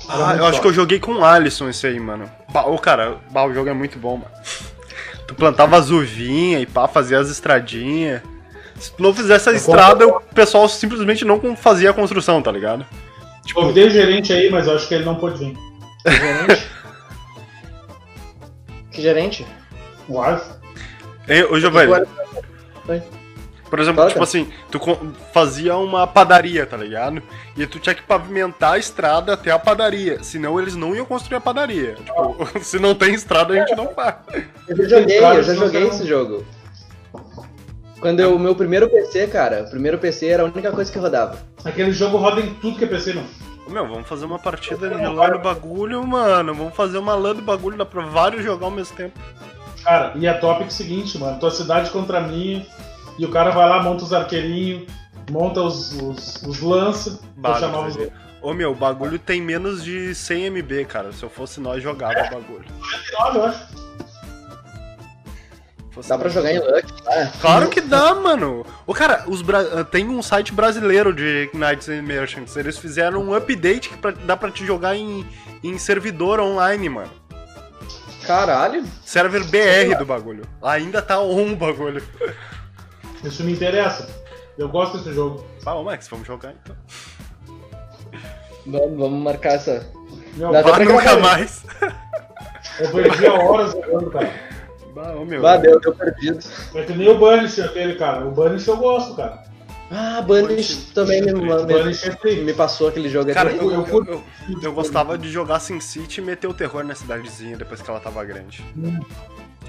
Ah, eu acho que eu joguei com o Alisson esse aí, mano. Ô, cara, o jogo é muito bom, mano. Tu plantava as uvinhas e pá, fazia as estradinhas. Se tu não fizesse a estrada, o pessoal simplesmente não fazia a construção, tá ligado? Tipo... Convidei o gerente aí, mas eu acho que ele não pôde vir. O gerente? Que gerente? O Alisson. Ô, Giovanni. Por exemplo, claro, tipo assim, tu fazia uma padaria, tá ligado? E tu tinha que pavimentar a estrada até a padaria, senão eles não iam construir a padaria. Tipo, se não tem estrada, a gente não faz. Eu já joguei esse jogo. Quando o meu primeiro PC, cara, o primeiro PC era a única coisa que rodava. Aquele jogo roda em tudo que é PC, não. Meu, vamos fazer uma partida de LAN do bagulho, mano. Vamos fazer uma LAN do bagulho, dá pra vários jogar ao mesmo tempo. Cara, e a tópica é o seguinte, mano, tua cidade contra a minha. E o cara vai lá, monta os arqueirinhos, monta os lança, pra chamar os... Ô meu, o bagulho tem menos de 100 MB, cara. Se eu fosse nós, jogava o bagulho. Eu acho. Dá pra jogar em Luck, tá? Claro que dá, mano. Ô cara, tem um site brasileiro de Knights and Merchants. Eles fizeram um update que dá pra te jogar em servidor online, mano. Caralho. Server BR do bagulho. Ainda tá on o bagulho. Isso me interessa. Eu gosto desse jogo. Ah, Max, vamos jogar então. Vamos marcar essa. Não, nunca mais. Eu perdi a hora jogando, cara. Bah, meu. Valeu, eu perdido. É que nem o Banish aquele, cara. O Banish eu gosto, cara. Ah, Banish também me passou aquele jogo. Cara, eu gostava de jogar SimCity e meter o terror na cidadezinha depois que ela tava grande.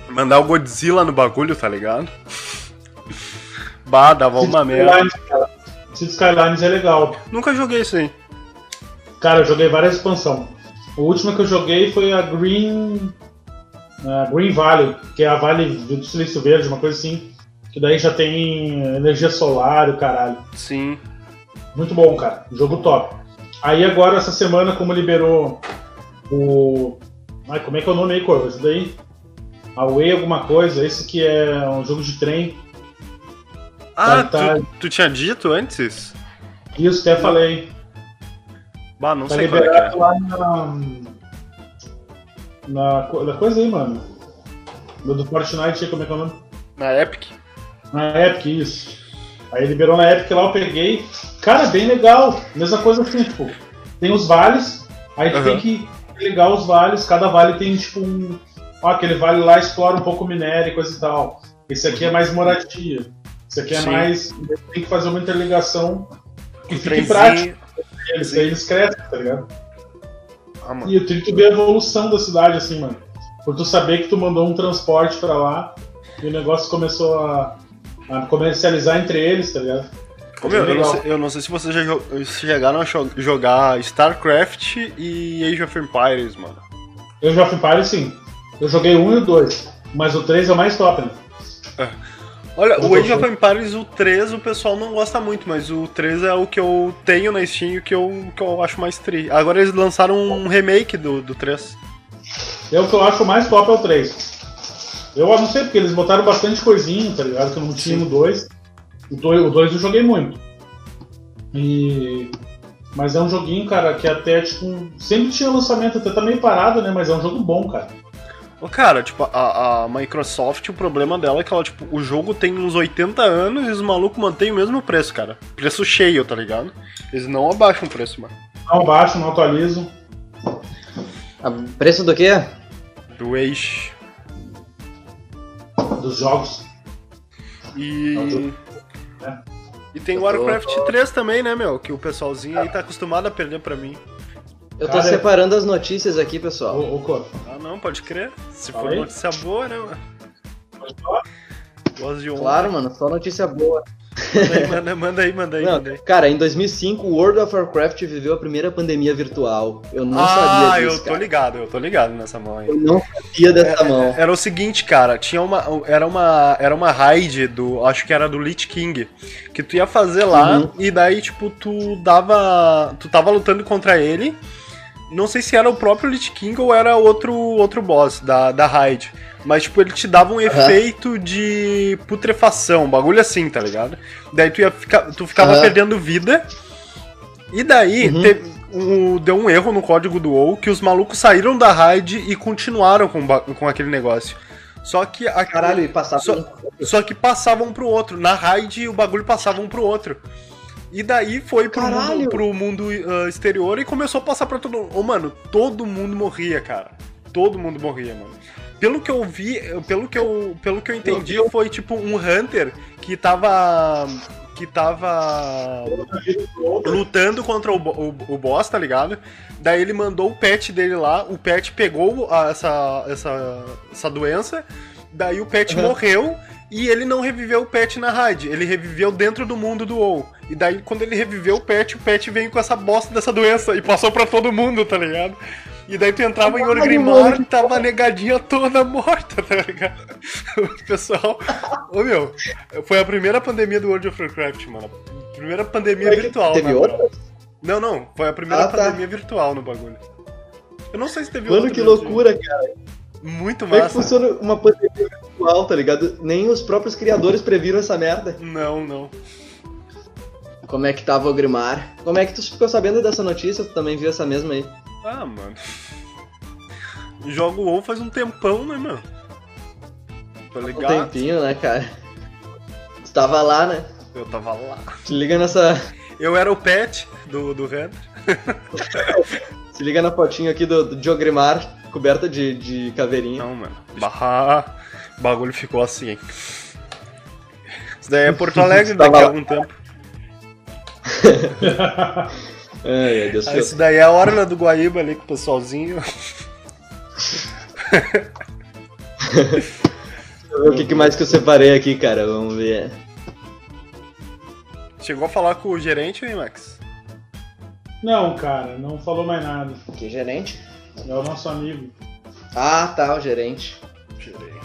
Mandar o Godzilla no bagulho, tá ligado? Bah, dava uma merda. Skylines é legal. Nunca joguei isso aí. Cara, eu joguei várias expansões. O último que eu joguei foi a Green Valley, que é a Vale do Silício Verde, uma coisa assim. Que daí já tem energia solar, o caralho. Sim. Muito bom, cara. Jogo top. Aí agora, essa semana, como liberou o... Ai, como é que é o nome aí, Corvo? Isso daí? Away alguma coisa. Esse que é um jogo de trem. Ah, tu tinha dito antes? Isso, até falei. Bah, não tá sei qual é que é. Lá na coisa aí, mano. Do Fortnite, como é que é o nome? Na Epic. Na Epic, isso. Aí liberou na Epic lá, eu peguei. Cara, bem legal. Mesma coisa assim, tipo, tem os vales, aí tu tem que ligar os vales, cada vale tem tipo um... Ó, aquele vale lá explora um pouco minério e coisa e tal. Esse aqui é mais moradia. Esse aqui é Sim. mais... Tem que fazer uma interligação que fique prático. Eles, aí eles crescem, tá ligado? Ah, mano. E eu tenho que ver a evolução da cidade, assim, mano. Por tu saber que tu mandou um transporte pra lá e o negócio começou a comercializar entre eles, tá ligado? Ô, meu, eu não sei se vocês chegaram a jogar StarCraft e Age of Empires, mano. Age of Empires, sim. Eu joguei o 1 e o 2, mas o 3 é o mais top, né? É. Olha, o Age of Empires, o 3, o pessoal não gosta muito, mas o 3 é o que eu tenho na Steam e o que eu acho mais tri. Agora eles lançaram um remake do 3. É o que eu acho mais top é o 3. Eu não sei, porque eles botaram bastante coisinha, tá ligado? Que eu não tinha no 2. O 2 eu joguei muito. Mas é um joguinho, cara, que até, tipo... Sempre tinha lançamento, até tá meio parado, né? Mas é um jogo bom, cara. Cara, tipo, a Microsoft, o problema dela é que ela, tipo, o jogo tem uns 80 anos e os malucos mantêm o mesmo preço, cara. Preço cheio, tá ligado? Eles não abaixam o preço, mano. Não abaixam, não atualizam. A preço do quê? Do Age. Dos jogos. E tem o Warcraft 3 também, né, meu? Que o pessoalzinho aí tá acostumado a perder pra mim. Eu tô separando as notícias aqui, pessoal. Ah, não, pode crer. Se for notícia boa, né, mano? Pode falar? Gosto de honra. Claro, mano, só notícia boa. Manda aí. Cara, em 2005, o World of Warcraft viveu a primeira pandemia virtual. Eu não sabia disso, cara. Eu tô ligado nessa mão aí. Eu não sabia dessa mão. Era o seguinte, cara, tinha era uma raid do, acho que era do Lich King, que tu ia fazer lá e daí, tipo, tu tava lutando contra ele. Não sei se era o próprio Lich King ou era outro boss da raid. Mas, tipo, ele te dava um efeito de putrefação, um bagulho assim, tá ligado? Daí tu ficava perdendo vida. E daí deu um erro no código do WoW que os malucos saíram da raid e continuaram com aquele negócio. Só que... Caralho, passavam pro outro. Na raid o bagulho passava um pro outro. E daí foi pro mundo exterior e começou a passar pra todo mundo. Mano, todo mundo morria, cara. Todo mundo morria, mano. Pelo que eu vi, pelo que eu entendi, foi tipo um Hunter que tava lutando contra o boss, tá ligado? Daí ele mandou o pet dele lá, o pet pegou essa doença, daí o pet morreu. E ele não reviveu o pet na raid, ele reviveu dentro do mundo do WoW. E daí, quando ele reviveu o pet veio com essa bosta dessa doença e passou pra todo mundo, tá ligado? E daí tu entrava em Orgrimmar e tava negadinha toda morta, tá ligado? O pessoal... Meu, foi a primeira pandemia do World of Warcraft, mano. Primeira pandemia virtual, né? Não, foi a primeira pandemia virtual no bagulho. Eu não sei se teve outra. Mano, que loucura, cara. Muito massa. Como é que funciona uma pandemia virtual, tá ligado? Nem os próprios criadores previram essa merda. Não. Como é que tava o Grimar? Como é que tu ficou sabendo dessa notícia? Tu também viu essa mesma aí? Ah, mano. Jogo o WoW faz um tempão, né, mano? Tá ligado? Um tempinho, né, cara? Tu tava lá, né? Eu tava lá. Te liga nessa... Eu era o pet do Hunter. Se liga na fotinho aqui do Grimar. Coberta de caveirinha. Não, mano. O bagulho ficou assim, hein? Isso daí é Porto Alegre daqui a algum tempo. Ai, Deus. Aí, isso daí é a orla do Guaíba ali com o pessoalzinho. Deixa eu ver o que mais que eu separei aqui, cara. Vamos ver. Chegou a falar com o gerente, hein, Max? Não, cara, não falou mais nada. Que gerente? É o nosso amigo. Ah, tá, o gerente.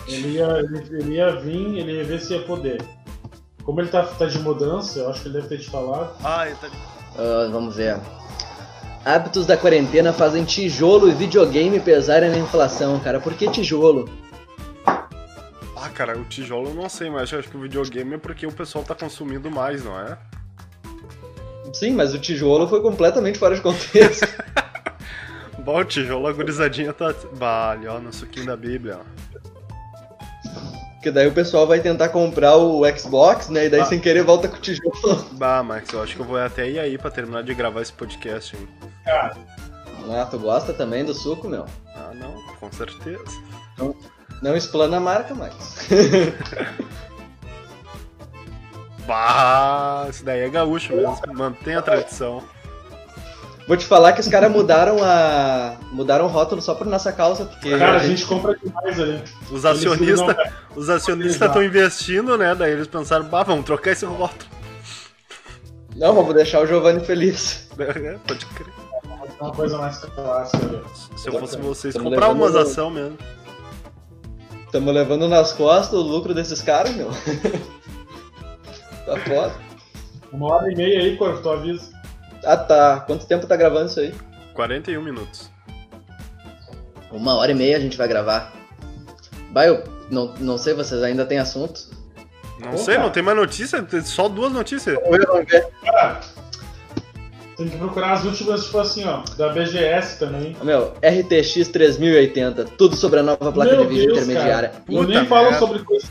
Ele ia vir, ele ia ver se ia poder. Como ele tá de mudança, eu acho que ele deve ter te falado. Ah, ele tá de mudança. Vamos ver. Hábitos da quarentena fazem tijolo e videogame pesarem na inflação, cara. Por que tijolo? Ah, cara, o tijolo eu não sei, mas eu acho que o videogame é porque o pessoal tá consumindo mais, não é? Sim, mas o tijolo foi completamente fora de contexto. Bom, o tijolo, a gurizadinha tá... Bah, ali, ó, no suquinho da Bíblia, ó. Porque daí o pessoal vai tentar comprar o Xbox, né, e daí sem querer volta com o tijolo. Bah, Max, eu acho que eu vou até ir aí pra terminar de gravar esse podcast, hein. Cara. Ah, tu gosta também do suco, meu? Ah, não, com certeza. Então... Não explana a marca, Max. Bah, isso daí é gaúcho mesmo. Mantém a tradição. Vou te falar que os caras mudaram o rótulo só por nossa causa. Porque cara, a gente compra demais ali. Os acionistas estão investindo, né? Daí eles pensaram, bah, vamos trocar esse rótulo. Não, vamos deixar o Giovanni feliz. Pode crer. É uma coisa mais clássica. Se eu fosse vocês, comprar umas ação mesmo. Tamo levando nas costas o lucro desses caras, meu. Tá foda. 1h30 aí, Corvo, tu avisa. Ah, tá. Quanto tempo tá gravando isso aí? 41 minutos. 1h30 a gente vai gravar. Vai, eu não sei, vocês ainda tem assunto? Não sei, cara. Não tem mais notícia? Tem só 2 notícias. Cara, tem que procurar as últimas, tipo assim, ó, da BGS também. Meu, RTX 3080, tudo sobre a nova placa de vídeo intermediária. Eu nem falo sobre coisa.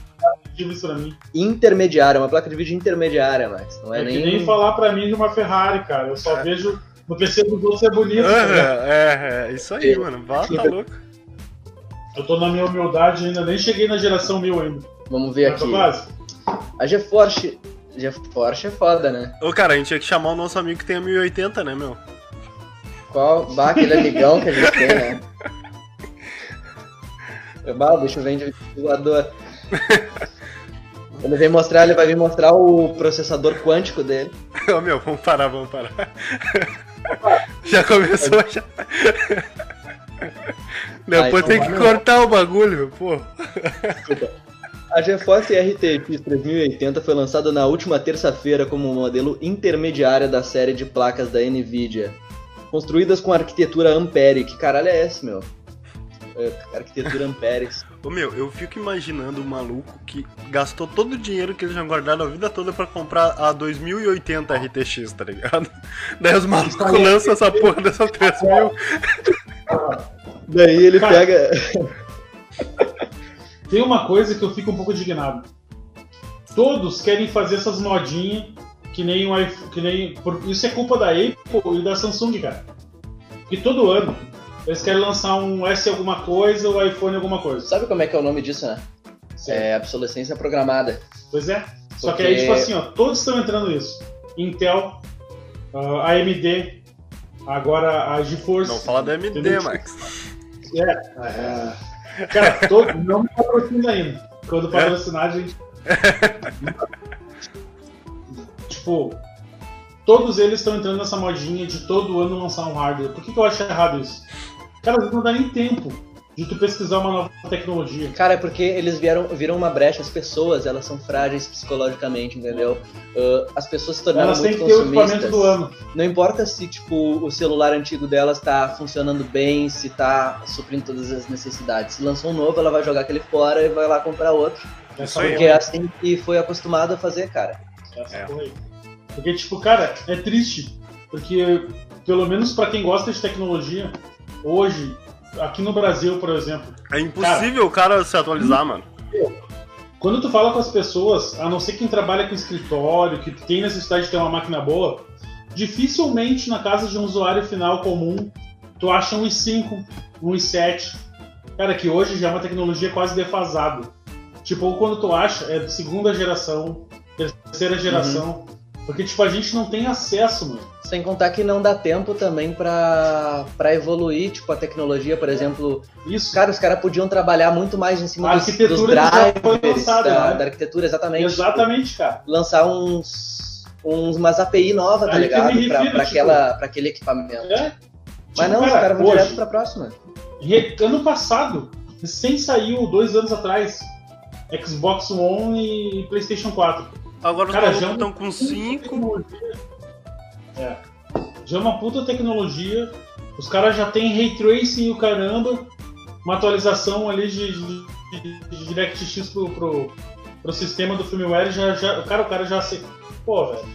Isso pra mim. Intermediária, uma placa de vídeo intermediária, Max. Não é nem... que nem falar pra mim de uma Ferrari, cara. Eu só vejo no PC do bolso é bonito. É isso aí, mano. Vá, tá louco. Eu tô na minha humildade ainda, nem cheguei na geração 1000 ainda. Vamos ver aqui. A GeForce é foda, né? Ô, cara, a gente tinha que chamar o nosso amigo que tem a 1080, né, meu? Qual? Bah, aquele amigão que a gente tem, né? Bah, o bicho vende voador. Quando ele vem mostrar, ele vai vir mostrar o processador quântico dele. Ô, meu, vamos parar. Já começou, já. Depois tem que cortar o bagulho, pô. A GeForce RTX 3080 foi lançada na última terça-feira como modelo intermediário da série de placas da NVIDIA. Construídas com arquitetura Ampere. Que caralho é esse, meu? Arquitetura Ampere. Ô, meu, eu fico imaginando um maluco que gastou todo o dinheiro que eles já guardaram a vida toda pra comprar a 2080 RTX, tá ligado? Daí os malucos lançam essa porra dessa 3000. Daí ele pega... Tem uma coisa que eu fico um pouco indignado. Todos querem fazer essas modinhas que nem o iPhone... Isso é culpa da Apple e da Samsung, cara. Porque todo ano... Eles querem lançar um S alguma coisa ou iPhone alguma coisa. Sabe como é que é o nome disso, né? Sim. É obsolescência programada. Pois é. Porque... Só que aí, tipo assim, ó, todos estão entrando nisso. Intel, AMD, agora a GeForce. Não fala da AMD, entendeu? Max. É. Cara, não me patrocina ainda. Quando patrocinar, a gente... Tipo, todos eles estão entrando nessa modinha de todo ano lançar um hardware. Por que eu acho errado isso? Cara, não dá nem tempo de tu pesquisar uma nova tecnologia. Cara, é porque eles viram uma brecha. As pessoas, elas são frágeis psicologicamente, entendeu? As pessoas se tornaram muito consumistas. Elas têm que ter o equipamento do ano. Não importa se, tipo, o celular antigo delas tá funcionando bem, se tá suprindo todas as necessidades. Se lançou um novo, ela vai jogar aquele fora e vai lá comprar outro. Porque é assim que foi acostumado a fazer, cara. Porque, tipo, cara, é triste. Porque, pelo menos pra quem gosta de tecnologia... Hoje, aqui no Brasil, por exemplo... É impossível o cara se atualizar, mano. Quando tu fala com as pessoas, a não ser quem trabalha com escritório, que tem necessidade de ter uma máquina boa, dificilmente na casa de um usuário final comum, tu acha um i5, um i7. Cara, que hoje já é uma tecnologia quase defasada. Tipo, quando tu acha, é de segunda geração, terceira geração. Porque, tipo, a gente não tem acesso, mano. Sem contar que não dá tempo também pra evoluir, tipo, a tecnologia, por exemplo. Isso. Cara, os caras podiam trabalhar muito mais em cima dos drivers, da arquitetura, exatamente. Exatamente, tipo, cara. Lançar umas API novas, tá ligado? Pra aquele equipamento. É? Mas tipo, não, cara, vão direto pra próxima. Ano passado, recém saiu, 2 anos atrás, Xbox One e Playstation 4. Agora os caras já estão com 5. É. Já é uma puta tecnologia. Os caras já tem ray tracing e o caramba. Uma atualização ali de DirectX pro sistema do firmware. O cara já se. Pô, velho.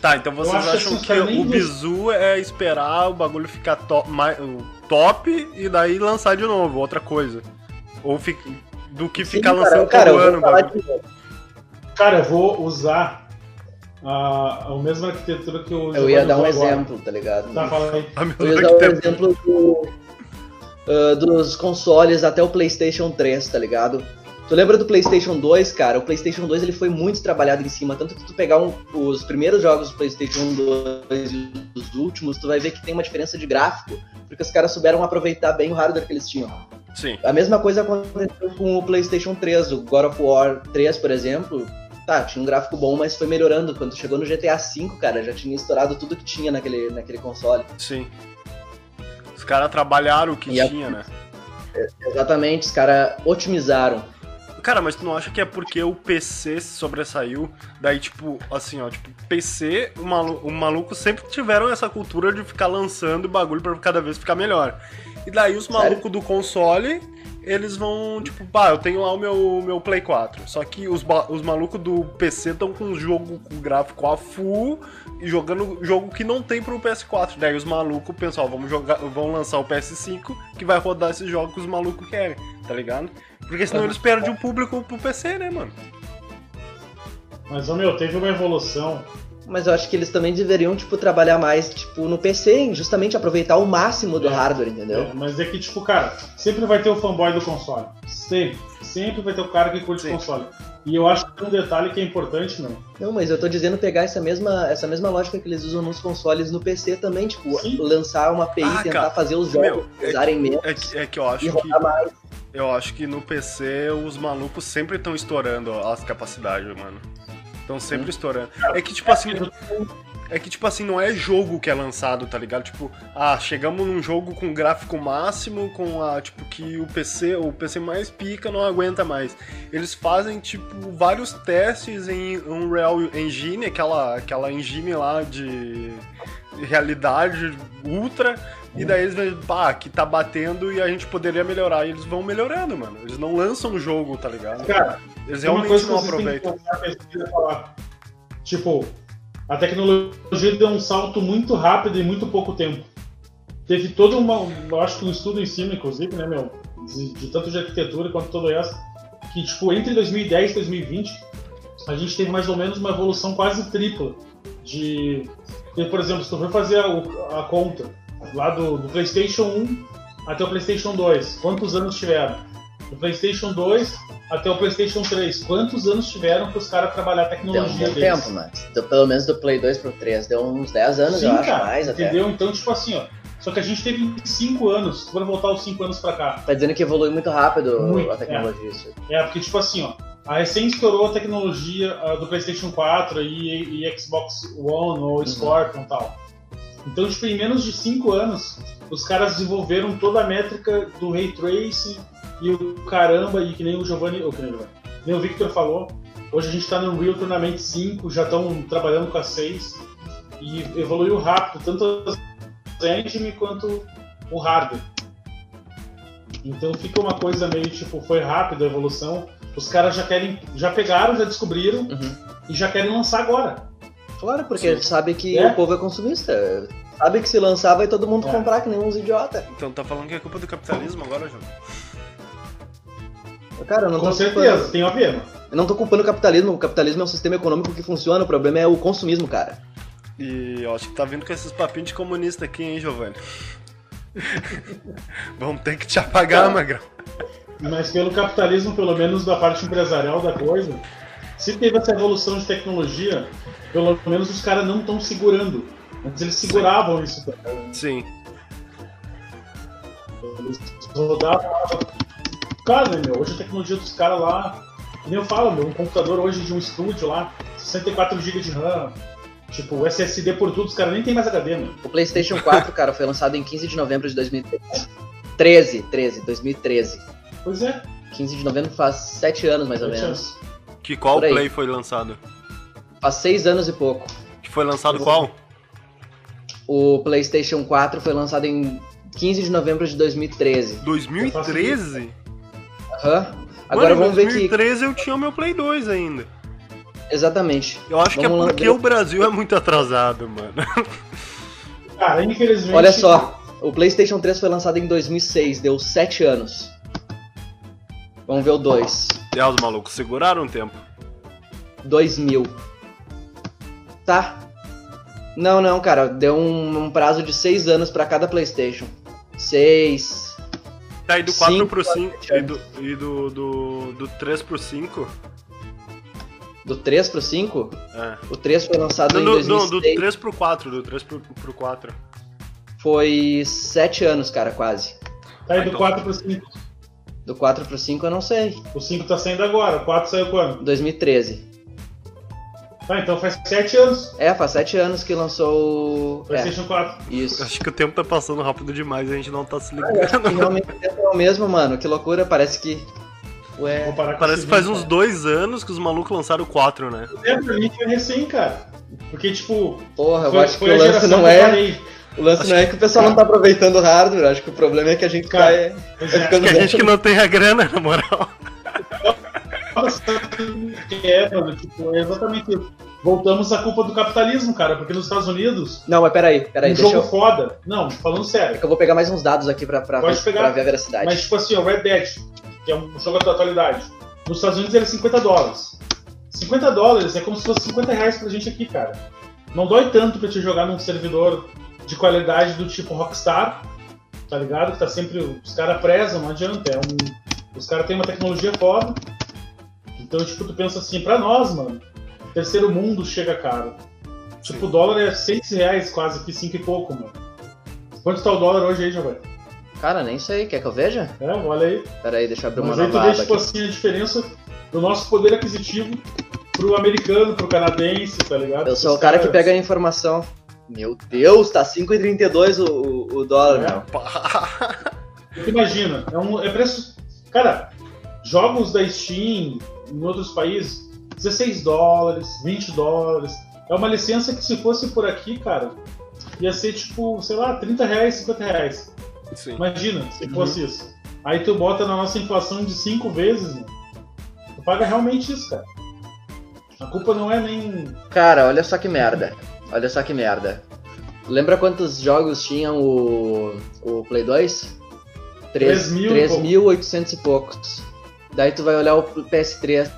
Tá, então vocês acham que o bizu é esperar o bagulho ficar top e daí lançar de novo, outra coisa. Do que ficar lançando todo ano, bagulho. Cara, eu vou usar a mesma arquitetura que o Giovanni. Eu ia dar um exemplo, tá ligado? Tá, fala aí. Eu ia dar um exemplo dos consoles até o PlayStation 3, tá ligado? Tu lembra do PlayStation 2, cara? O PlayStation 2 ele foi muito trabalhado em cima, tanto que tu pegar os primeiros jogos do PlayStation 2 e os últimos, tu vai ver que tem uma diferença de gráfico, porque os caras souberam aproveitar bem o hardware que eles tinham. Sim. A mesma coisa aconteceu com o PlayStation 3, o God of War 3, por exemplo. Tá, tinha um gráfico bom, mas foi melhorando. Quando chegou no GTA V, cara, já tinha estourado tudo que tinha naquele console. Sim. Os caras trabalharam o que tinha, né? Exatamente, os caras otimizaram. Cara, mas tu não acha que é porque o PC se sobressaiu? Daí, tipo, assim, ó, tipo, PC, o maluco sempre tiveram essa cultura de ficar lançando bagulho pra cada vez ficar melhor. E daí os malucos do console, eles vão, tipo, pá, eu tenho lá o meu Play 4. Só que os malucos do PC estão com um jogo com gráfico a full e jogando jogo que não tem pro PS4. Daí os malucos pensam, ó, vão lançar o PS5 que vai rodar esses jogos que os malucos querem, tá ligado? Porque senão eles perdem o público pro PC, né, mano? Mas, teve uma evolução. Mas eu acho que eles também deveriam, tipo, trabalhar mais, tipo, no PC, justamente aproveitar o máximo do hardware, entendeu? É, mas é que, tipo, cara, sempre vai ter o fanboy do console. Sempre. Sempre vai ter o cara que curte o console. E eu acho que tem um detalhe que é importante, mano. Não, mas eu tô dizendo pegar essa mesma lógica que eles usam nos consoles no PC também, tipo, sim, lançar uma API, tentar fazer os jogos usarem menos que eu acho e rodar mais. Eu acho que no PC os malucos sempre estão estourando as capacidades, mano. Estão sempre estourando. É que, tipo assim, não é jogo que é lançado, tá ligado? Tipo, chegamos num jogo com gráfico máximo, com tipo, que o PC mais pica não aguenta mais. Eles fazem, tipo, vários testes em Unreal Engine, aquela engine lá de realidade ultra, e daí eles veem, pá, que tá batendo e a gente poderia melhorar. E eles vão melhorando, mano. Eles não lançam o jogo, tá ligado? Cara, eles realmente não aproveitam. Tipo, a tecnologia deu um salto muito rápido em muito pouco tempo. Teve todo eu acho que um estudo em cima, inclusive, né, meu? De tanto de arquitetura quanto todo essa. Que, tipo, entre 2010 e 2020, a gente teve mais ou menos uma evolução quase tripla. Por exemplo, se tu for fazer a conta lá do PlayStation 1 até o PlayStation 2, quantos anos tiveram? Do PlayStation 2 até o PlayStation 3, quantos anos tiveram para os caras trabalhar a tecnologia deles? Deu um tempo, mano. Pelo menos do Play 2 pro 3, deu uns 10 anos, sim, eu acho, mais até. Entendeu? Então, tipo assim, ó. Só que a gente teve 5 anos, tu vai voltar os 5 anos para cá. Tá dizendo que evolui muito rápido a tecnologia. É, porque, tipo assim, ó. A recém estourou a tecnologia do PlayStation 4 e Xbox One ou Scorpion e tal. Então, tipo, em menos de 5 anos, os caras desenvolveram toda a métrica do Ray Tracing e o caramba, e que nem o Giovanni, nem o Victor falou. Hoje a gente tá no Unreal Tournament 5, já estão trabalhando com a 6, e evoluiu rápido, tanto a engine quanto o hardware. Então fica uma coisa meio, tipo, foi rápido a evolução, os caras já pegaram, já descobriram, e já querem lançar agora. Claro, porque sabe que o povo é consumista. Sabe que se lançar vai todo mundo comprar, que nem uns idiotas. Então tá falando que é culpa do capitalismo agora, João? Cara, eu não com certeza, culpando... tem uma pena. Eu não tô culpando o capitalismo é um sistema econômico que funciona, o problema é o consumismo, cara. E eu acho que tá vindo com esses papinhos de comunista aqui, hein, Giovanni? Vamos ter que te apagar, Magrão. Mas pelo capitalismo, pelo menos da parte empresarial da coisa, se teve essa evolução de tecnologia, pelo menos os caras não estão segurando. Antes eles seguravam isso, cara. Sim. Eles rodavam. Cara, né, meu? Hoje a tecnologia dos caras lá. Que nem eu falo, meu. Um computador hoje de um estúdio lá, 64 GB de RAM. Tipo, SSD por tudo, os caras nem tem mais HD, meu. O PlayStation 4, cara, foi lançado em 15 de novembro de 2013. 2013. Pois é. 15 de novembro faz 7 anos, mais ou menos. Que qual Play foi lançado? Faz 6 anos e pouco. Que foi lançado qual? O PlayStation 4 foi lançado em 15 de novembro de 2013. 2013? Aham. Agora vamos ver que... Em 2013 eu tinha o meu Play 2 ainda. Exatamente. Eu acho que é porque o Brasil é muito atrasado, mano. Cara, infelizmente... Olha só, o PlayStation 3 foi lançado em 2006, deu 7 anos. Vamos ver o 2. E os malucos seguraram um tempo. 2000. Tá. Não, cara, deu um prazo de 6 anos pra cada PlayStation. 6... Tá, e do 4 pro 5... E do 3 pro 5... Do 3 pro 5? É. O 3 foi lançado em 2006. Não, do 3 pro 4. Foi 7 anos, cara, quase. Tá, e do 4 pro 5? Do 4 pro 5 eu não sei. O 5 tá saindo agora, o 4 saiu quando? 2013. Ah, então faz 7 anos. É, faz 7 anos que lançou o... PlayStation 4. Isso. Acho que o tempo tá passando rápido demais, a gente não tá se ligando. Acho que realmente o tempo é o mesmo, mano. Que loucura, parece que... Ué, parece que faz uns 2 anos que os malucos lançaram o 4, né? É, pra mim foi recém, cara. Porque, tipo... Porra, eu acho que o lance não é... O lance acho não é que o pessoal não tá aproveitando o hardware. Acho que o problema é que a gente tá... Acho que a gente que não tem a grana, na moral. Nossa, é, mano, tipo, é exatamente isso. Voltamos à culpa do capitalismo, cara, porque nos Estados Unidos... Não, mas peraí, deixa eu... Um jogo foda. Não, falando sério. É que eu vou pegar mais uns dados aqui pra ver a veracidade. Mas, tipo assim, o Red Dead, que é um jogo da atualidade, nos Estados Unidos ele é $50. $50 é como se fosse R$50 pra gente aqui, cara. Não dói tanto pra te jogar num servidor de qualidade do tipo Rockstar, tá ligado? Que tá sempre... Os caras prezam, não adianta. Os caras têm uma tecnologia foda. Então, tipo, tu pensa assim, pra nós, mano, terceiro mundo chega caro. Sim. Tipo, o dólar é R$6 quase, que 5 e pouco, mano. Quanto tá o dólar hoje aí, Giovanni? Cara, nem sei. Quer que eu veja? É, olha aí. Pera aí, deixa eu abrir uma nova aba aqui. Mas aí tu vê, tipo assim, a diferença do nosso poder aquisitivo pro americano, pro canadense, tá ligado? Eu sou o cara que pega a informação. Meu Deus, tá 5,32 o dólar, meu. Tu imagina, é preço... Cara, jogos da Steam... Em outros países, $16, $20. É uma licença que, se fosse por aqui, cara, ia ser tipo, sei lá, R$30, R$50. Sim. Imagina se fosse isso. Aí tu bota na nossa inflação de 5 vezes, mano. Tu paga realmente isso, cara. A culpa não é nem... Cara, olha só que merda. Lembra quantos jogos tinham o Play 2? 3.800 e poucos. Daí tu vai olhar o PS3,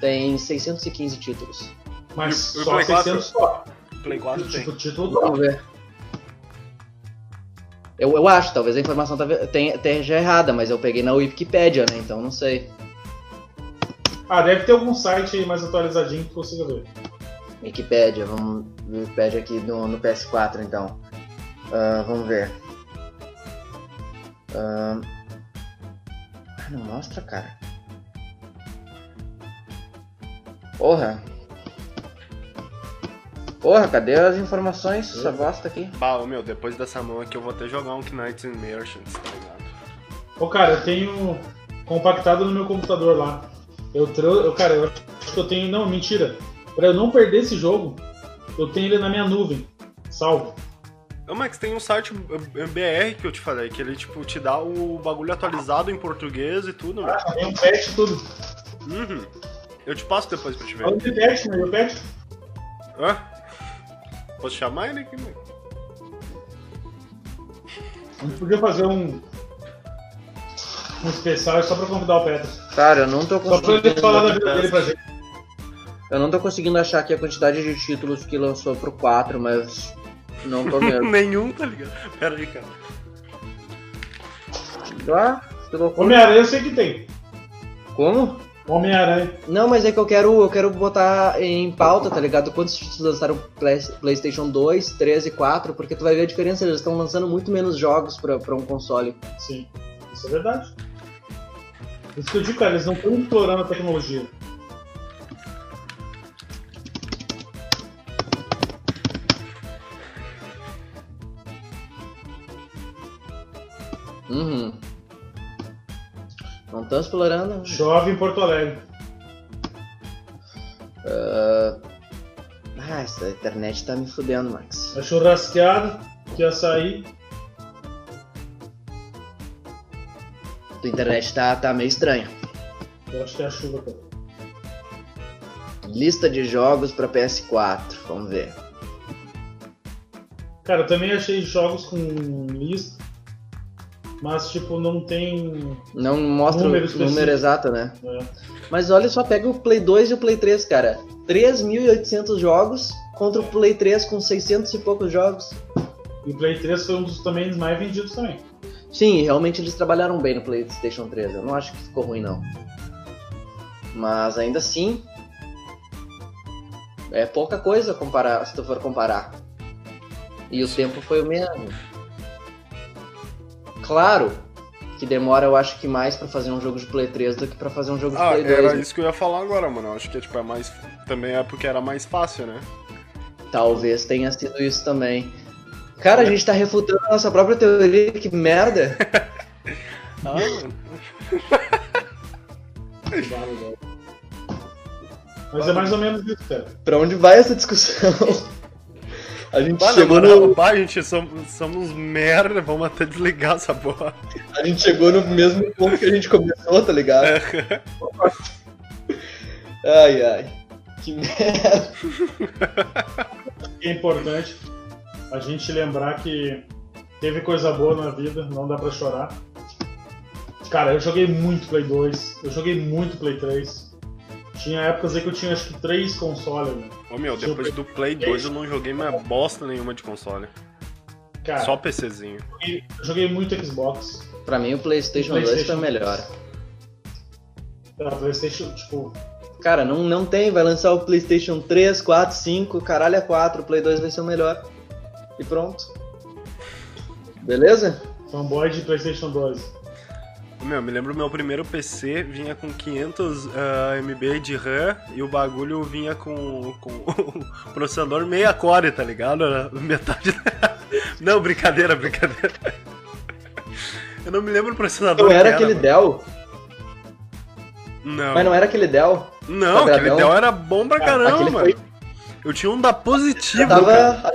tem 615 títulos. Mas só Play 600 4? Só. Play 4 tem. Título vamos ver. Eu acho, talvez a informação esteja errada, mas eu peguei na Wikipedia, né? Então não sei. Ah, deve ter algum site aí mais atualizadinho que consiga ver. Wikipedia, vamos... Wikipedia aqui no PS4, então. Vamos ver. Não mostra, cara. Porra, cadê as informações dessa bosta aqui? Bah, meu, depois dessa mão aqui eu vou até jogar um Knights and Merchants, tá ligado? Ô, cara, eu tenho compactado no meu computador lá. Cara, eu acho que eu tenho... Não, mentira. Pra eu não perder esse jogo, eu tenho ele na minha nuvem. Salvo. Ô, Max, tem um site BR que eu te falei, que ele, tipo, te dá o bagulho atualizado em português e tudo, velho. Ah, tem um patch e tudo. Uhum. Eu te passo depois pra te ver. Olha o patch, mano, o patch. Hã? Posso chamar ele aqui, mano? A gente podia fazer um especial só pra convidar o Petro. Cara, eu não tô conseguindo... Só pra ele falar da vida dele pra gente. Eu não tô conseguindo achar aqui a quantidade de títulos que lançou pro 4, mas não tô vendo. Nenhum, tá ligado? Pera aí, cara. Ah, que loucura. Homem-Aranha eu sei que tem. Como? Homem-Aranha. Não, mas é que eu quero botar em pauta, tá ligado? Quantos títulos lançaram PlayStation 2, 3 e 4, porque tu vai ver a diferença, eles estão lançando muito menos jogos pra um console. Sim, isso é verdade. Isso que eu digo, cara, eles não estão explorando a tecnologia. Uhum. Não estão explorando. Chove em Porto Alegre. Ah, essa internet tá me fudendo, Max. A churrasqueada que ia sair. A tua internet tá meio estranha. Eu acho que é a chuva, cara. Lista de jogos pra PS4, vamos ver. Cara, eu também achei jogos com lista. Mas, tipo, não tem... Não mostra o número exato, né? É. Mas olha só, pega o Play 2 e o Play 3, cara. 3.800 jogos contra o Play 3 com 600 e poucos jogos. E o Play 3 foi um dos também mais vendidos também. Sim, realmente eles trabalharam bem no PlayStation 3. Eu não acho que ficou ruim, não. Mas, ainda assim... É pouca coisa comparar, se tu for comparar. E o tempo foi o mesmo. Claro que demora, eu acho que mais pra fazer um jogo de Play 3 do que pra fazer um jogo de Play 2. Ah, era isso que eu ia falar agora, mano. Eu acho que tipo, é mais... também é porque era mais fácil, né? Talvez tenha sido isso também. Cara, a gente tá refutando a nossa própria teoria, que merda! Ah, mano. Mas é mais ou menos isso, cara. Pra onde vai essa discussão? A gente chegou no... Pá, a gente somos merda, vamos até desligar essa porra. A gente chegou no mesmo ponto que a gente começou, tá ligado? É. Ai, ai. Que merda. É importante a gente lembrar que teve coisa boa na vida, não dá pra chorar. Cara, eu joguei muito Play 2, eu joguei muito Play 3. Tinha épocas aí que eu tinha acho que 3 consoles, né? Ô meu, depois do Play 2 eu não joguei minha bosta nenhuma de console. Cara, só PCzinho. Joguei muito Xbox. Pra mim o PlayStation 2 foi melhor. Cara, PlayStation, tipo... Cara, não tem, vai lançar o PlayStation 3, 4, 5, caralho é 4, o Play 2 vai ser o melhor. E pronto. Beleza? Fanboy de PlayStation 2. Meu, me lembro o meu primeiro PC vinha com 500 MB de RAM e o bagulho vinha com o processador meia core, tá ligado? Era metade da... Não, brincadeira. Eu não me lembro o processador. Não era aquele Dell? Não. Mas não era aquele Dell? Não, aquele Dell era bom pra caramba, mano. Foi... Eu tinha um da Positivo, cara.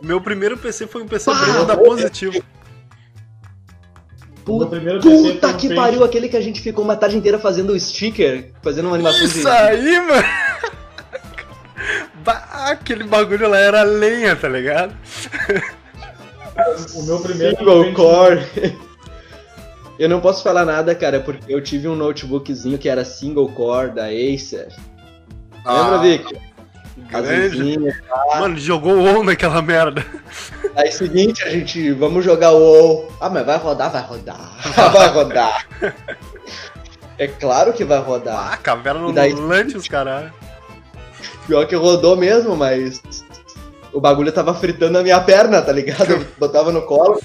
Meu primeiro PC foi um PC branco da Positivo. Puta que pariu, aquele que a gente ficou uma tarde inteira fazendo sticker, fazendo uma animação. Isso aí, mano! Aquele bagulho lá era lenha, tá ligado? O meu primeiro... Single core. Eu não posso falar nada, cara, porque eu tive um notebookzinho que era single core da Acer. Lembra, Vic? Mano, jogou o WoW naquela merda. Aí seguinte, a gente, vamos jogar o WoW. Ah, mas vai rodar. Vai rodar. É claro que vai rodar. Ah, caverna no volante, os caralho. Pior que rodou mesmo, mas o bagulho tava fritando a minha perna, tá ligado? Eu botava no colo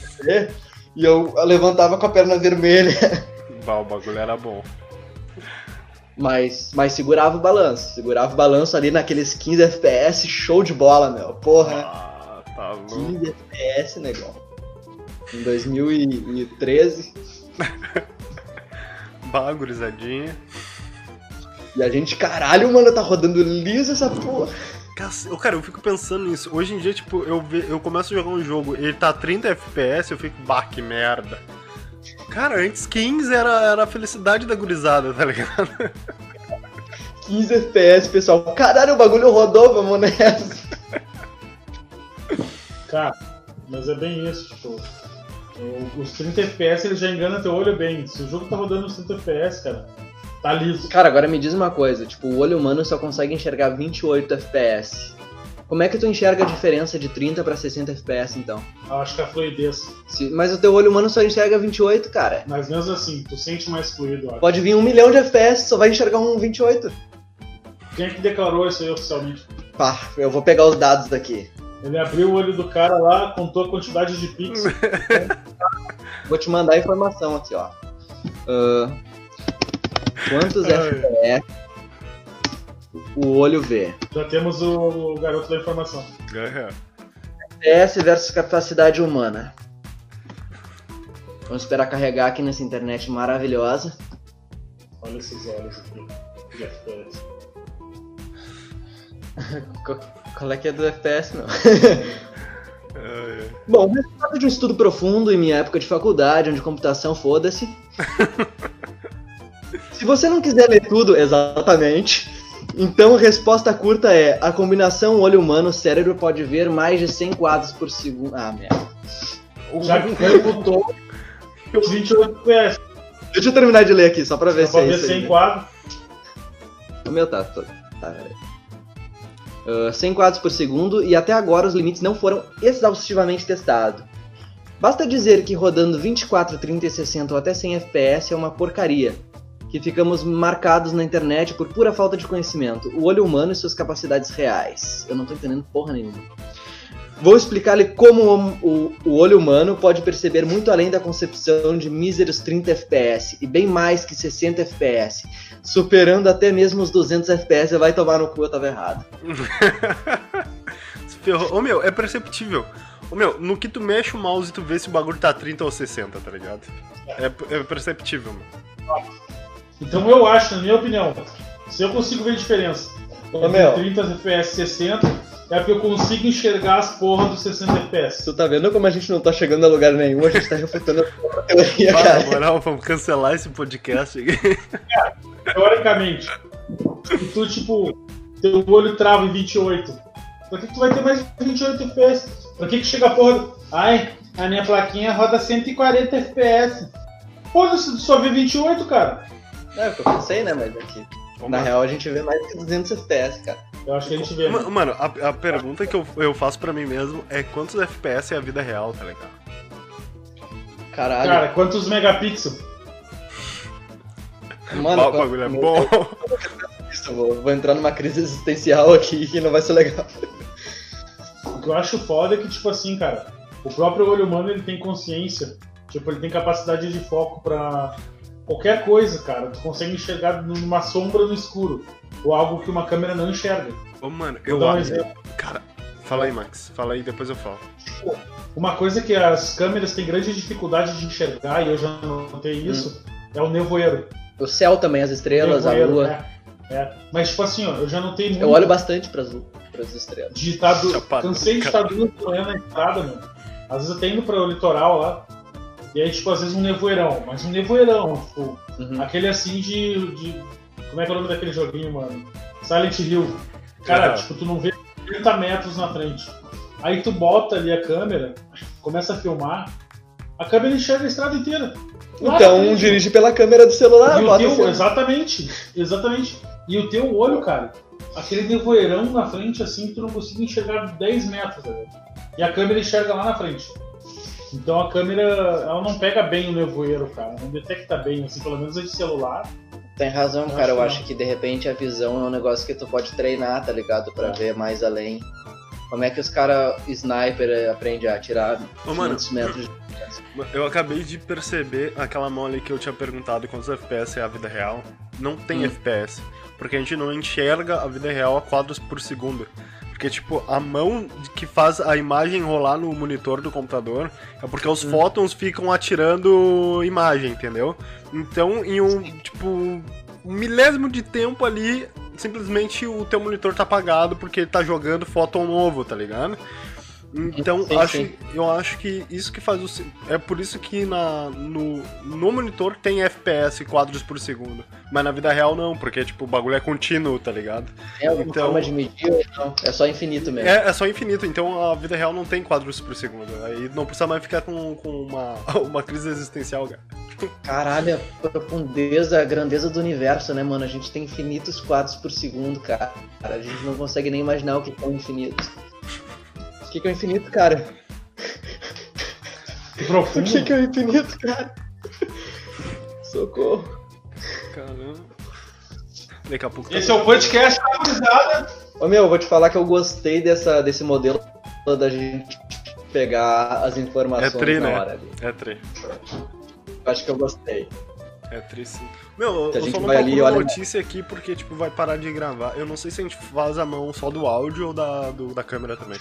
e eu levantava com a perna vermelha. Bah, o bagulho era bom. Mas segurava o balanço ali naqueles 15 FPS, show de bola, meu, porra. Ah, tá louco. 15 FPS, negão. Em 2013. Bagurizadinha. E a gente, caralho, mano, tá rodando liso essa porra. Cara, eu fico pensando nisso. Hoje em dia, tipo, eu começo a jogar um jogo, ele tá 30 FPS, eu fico, bah, que merda. Cara, antes 15 era a felicidade da gurizada, tá ligado? 15 FPS, pessoal. Caralho, o bagulho rodou, vamos nessa. Cara, mas é bem isso, tipo. Os 30 FPS, ele já engana teu olho bem. Se o jogo tá rodando os 30 FPS, cara, tá liso. Cara, agora me diz uma coisa. Tipo, o olho humano só consegue enxergar 28 FPS. Como é que tu enxerga a diferença de 30 pra 60 FPS, então? Eu acho que a fluidez. Mas o teu olho humano só enxerga 28, cara. Mas mesmo assim, tu sente mais fluido, acho. Pode vir 1 milhão de FPS, só vai enxergar um 28. Quem é que declarou isso aí oficialmente? Pá, eu vou pegar os dados daqui. Ele abriu o olho do cara lá, contou a quantidade de pixels. Vou te mandar a informação aqui, ó. Quantos FPS o olho vê? Já temos o garoto da informação. FPS versus capacidade humana. Vamos esperar carregar aqui nessa internet maravilhosa. Olha esses olhos aqui de FPS. Qual é que é do FPS, não? Bom, resultado de um estudo profundo em minha época de faculdade, onde computação, foda-se. Se você não quiser ler tudo, exatamente, então a resposta curta é: a combinação olho humano-cérebro pode ver mais de 100 quadros por segundo. Ah, merda. Já que ele botou os 28 FPS. Deixa eu terminar de ler aqui, só pra ver se é isso. Pode ver 100 quadros. O meu tá, peraí. 100 quadros por segundo, e até agora os limites não foram exaustivamente testados. Basta dizer que rodando 24, 30, 60 ou até 100 FPS é uma porcaria, que ficamos marcados na internet por pura falta de conhecimento, o olho humano e suas capacidades reais. Eu não tô entendendo porra nenhuma. Vou explicar-lhe como o olho humano pode perceber muito além da concepção de míseros 30 FPS, e bem mais que 60 FPS, superando até mesmo os 200 FPS, vai tomar no cu, eu tava errado. Ô meu, é perceptível. Ô meu, no que tu mexe o mouse tu vê se o bagulho tá 30 ou 60, tá ligado? É perceptível, mano. Então eu acho, na minha opinião, se eu consigo ver a diferença entre 30 FPS e 60... é porque eu consigo enxergar as porras dos 60 FPS. Tu tá vendo como a gente não tá chegando a lugar nenhum? A gente tá refutando a teoria, cara. Na moral, vamos cancelar esse podcast aqui. É, teoricamente, se tu, tipo, teu olho trava em 28, pra que tu vai ter mais 28 FPS? Pra que chega a porra... Ai, a minha plaquinha roda 140 FPS. Pô, você só vê 28, cara. É, porque eu pensei, né, mas aqui... Na real, a gente vê mais que 200 FPS, cara. Eu acho que a gente vê. Mano, a pergunta que eu faço pra mim mesmo é quantos FPS é a vida real, tá ligado? Caralho. Cara, quantos megapixels? Mano, o bagulho é bom. Vou entrar numa crise existencial aqui que não vai ser legal. O que eu acho foda é que, tipo assim, cara, o próprio olho humano, ele tem consciência. Tipo, ele tem capacidade de foco pra... qualquer coisa, cara, tu consegue enxergar numa sombra no escuro, ou algo que uma câmera não enxerga. Ô, mano, eu acho... Cara, fala aí, Max. Fala aí, depois eu falo. Tipo, uma coisa que as câmeras têm grande dificuldade de enxergar, e eu já notei isso, é o nevoeiro. O céu também, as estrelas, nevoeiro, a lua. Mas, tipo assim, ó, eu já notei muito... Eu olho bastante pras estrelas. Cansei de estar duas da manhã na estrada, mano. Às vezes eu tô indo pra o litoral lá, e aí, tipo, às vezes um nevoeirão, mas um nevoeirão, tipo, aquele assim de... Como é que é o nome daquele joguinho, mano? Silent Hill. Cara, tipo, tu não vê 30 metros na frente. Aí tu bota ali a câmera, começa a filmar, a câmera enxerga a estrada inteira. Claro, então, dirige pela câmera do celular, e bota o teu... Exatamente, exatamente. E o teu olho, cara, aquele nevoeirão na frente, assim, tu não consegue enxergar 10 metros, velho. E a câmera enxerga lá na frente. Então a câmera, ela não pega bem o nevoeiro, cara, não detecta bem, assim, pelo menos a de celular. Tem razão, cara, eu acho que de repente a visão é um negócio que tu pode treinar, tá ligado, pra ver mais além. Como é que os caras sniper aprendem a atirar 500 metros de distância? Eu acabei de perceber aquela mole que eu tinha perguntado, quantos FPS é a vida real. Não tem FPS, porque a gente não enxerga a vida real a quadros por segundo. Porque, tipo, a mão que faz a imagem rolar no monitor do computador é porque os fótons ficam atirando imagem, entendeu? Então, em um, tipo, um milésimo de tempo ali, simplesmente o teu monitor tá apagado porque ele tá jogando fóton novo, tá ligado? Então, eu acho que isso que faz o... É por isso que no monitor tem FPS, quadros por segundo. Mas na vida real não, porque tipo, o bagulho é contínuo, tá ligado? É alguma forma de medir ou não? É só infinito mesmo. É só infinito, então a vida real não tem quadros por segundo. Aí não precisa mais ficar com uma crise existencial, cara. Caralho, a profundeza, a grandeza do universo, né, mano? A gente tem infinitos quadros por segundo, cara. A gente não consegue nem imaginar o que é o infinito. O que é o infinito, cara? Que profundo. O que é o infinito, cara? Socorro. Caramba. Daqui a pouco tá... Esse é o podcast atualizado. Ô meu, eu vou te falar que eu gostei desse modelo da gente pegar as informações na hora ali. É tri. Acho que eu gostei. É triste. Meu, eu só não procuro notícia aqui porque, tipo, vai parar de gravar. Eu não sei se a gente vaza a mão só do áudio ou da câmera também.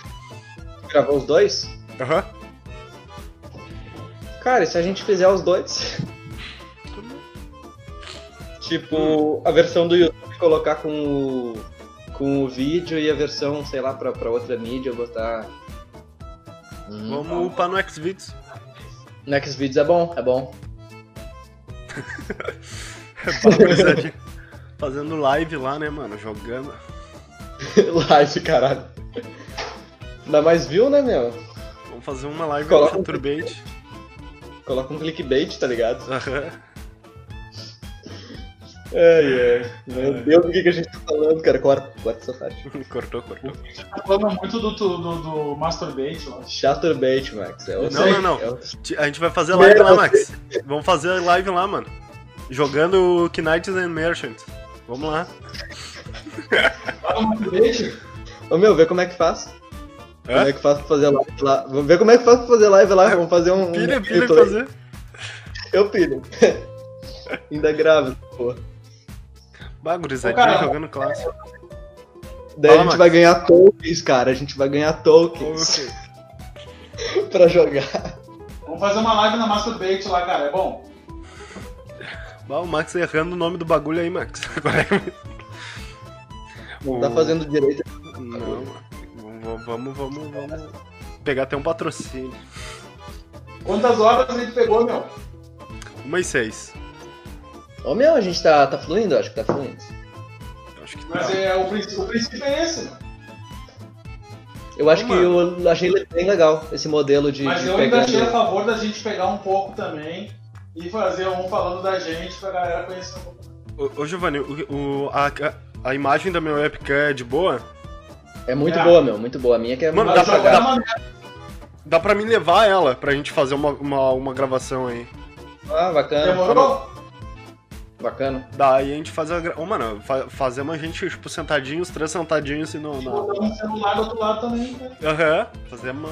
Gravou os dois? Aham. Cara, se a gente fizer os dois... tipo, a versão do YouTube colocar com o vídeo e a versão, sei lá, pra outra mídia botar... Vamos upar no Xvideos. No Xvideos é bom, é bom. Fazendo live lá, né, mano? Jogando. Live, caralho. Ainda mais view, né, meu? Vamos fazer uma live no Turbate. Coloca um clickbait, tá ligado? Meu Deus, do que a gente tá falando, cara? Corta essa parte. Cortou. A gente tá falando muito do Masturbate lá. Chaturbate, Max. Não. A gente vai fazer live lá, Max. Vamos fazer live lá, mano. Jogando Knights and Merchants. Vamos lá. Ô meu, vê como é que faz. Como é que faz pra fazer live lá? Vamos ver como é que faz pra fazer live lá. Vamos fazer um. Pilha fazer. Eu pilho. Ainda grave, pô. Bagurizadinho jogando clássico. Daí a gente vai ganhar tokens, cara. A gente vai ganhar tokens. Pra jogar. Vamos fazer uma live na Masturbate lá, cara. É bom? Bah, o Max errando o nome do bagulho aí, Max. Não tá fazendo direito. Não, vamos pegar até um patrocínio. Quantas horas a gente pegou, meu? 1:06. Ô meu, a gente tá fluindo? Acho que tá fluindo. Acho que mas o princípio é esse, mano. Eu acho que eu achei bem legal esse modelo de. Mas eu ainda achei a favor da gente pegar um pouco também e fazer um falando da gente pra galera conhecer um pouco. Ô Giovanni, a imagem da minha webcam é de boa? É muito boa, meu, muito boa. A minha que é muito legal. Dá pra me levar ela pra gente fazer uma gravação aí. Ah, bacana. Demorou? Bacana. Daí a gente faz a... mano, fazemos a gente, tipo, sentadinho, os três sentadinhos, assim, não... Botamos o celular do outro lado também, né? Aham, fazemos...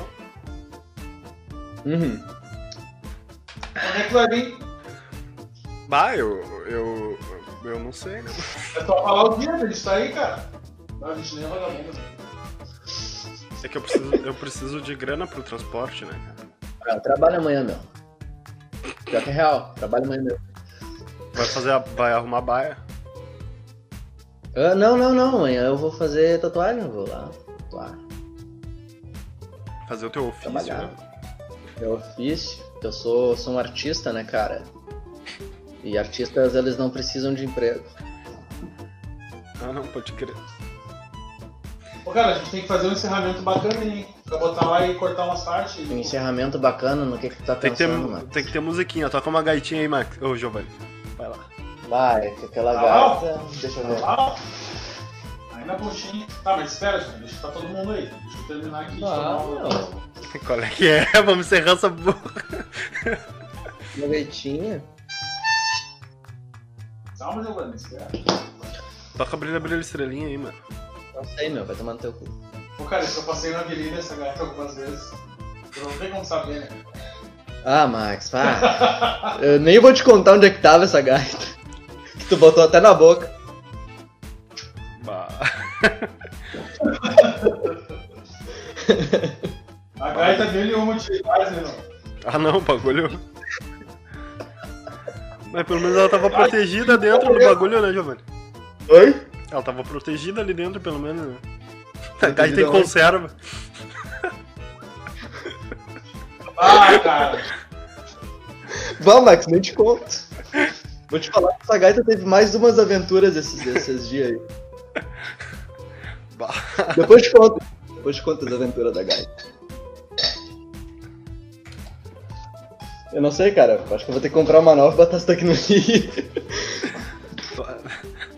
Onde é que vai vir? Bah, eu não sei, né? É só falar o dia, ele está aí, cara. Não, a gente nem é vagabundo. É que eu preciso de grana pro transporte, né, cara? Ah, trabalho amanhã, meu. Já que é real, trabalho amanhã, meu. Vai arrumar baia? Não, amanhã eu vou fazer tatuagem, vou lá tatuar. Fazer o teu ofício, trabalhar, né? Meu ofício? Eu sou um artista, né, cara? E artistas, eles não precisam de emprego. Ah, não, pode crer. Ô, cara, a gente tem que fazer um encerramento bacana, hein? Pra botar lá e cortar umas partes. Um encerramento bacana, no que tá pensando, mano? Tem que ter musiquinha, toca uma gaitinha aí, Max. Ô, Giovanni. Vai lá. Vai, aquela gata. Deixa eu ver. Aí na pontinha. Tá, mas espera, gente. Deixa eu tá todo mundo aí. Deixa eu terminar aqui. Qual é que é? Vamos encerrar essa boca. Uma gaitinha. Calma, Giovanni. Espera. Toca brilha estrelinha aí, mano. Não sei, meu. Vai tomar no teu cu. Pô, cara, eu passei na avenida essa gata algumas vezes. Eu não tenho como saber, né? Ah, Max, pá. Eu nem vou te contar onde é que tava essa gaita. Que tu botou até na boca. Bah. A gaita dele é uma utilidade, né? Ah não, bagulho. Mas pelo menos ela tava protegida dentro do bagulho, né, Giovanni? Oi? Ela tava protegida ali dentro, pelo menos, né? A gaita tem conserva. Ah, cara. Bom, Max, nem te conto. Vou te falar que essa gaita teve mais umas aventuras esses dias aí. Bah. Depois te conto as aventuras da gaita. Eu não sei, cara. Acho que eu vou ter que comprar uma nova e botar essa tecnologia.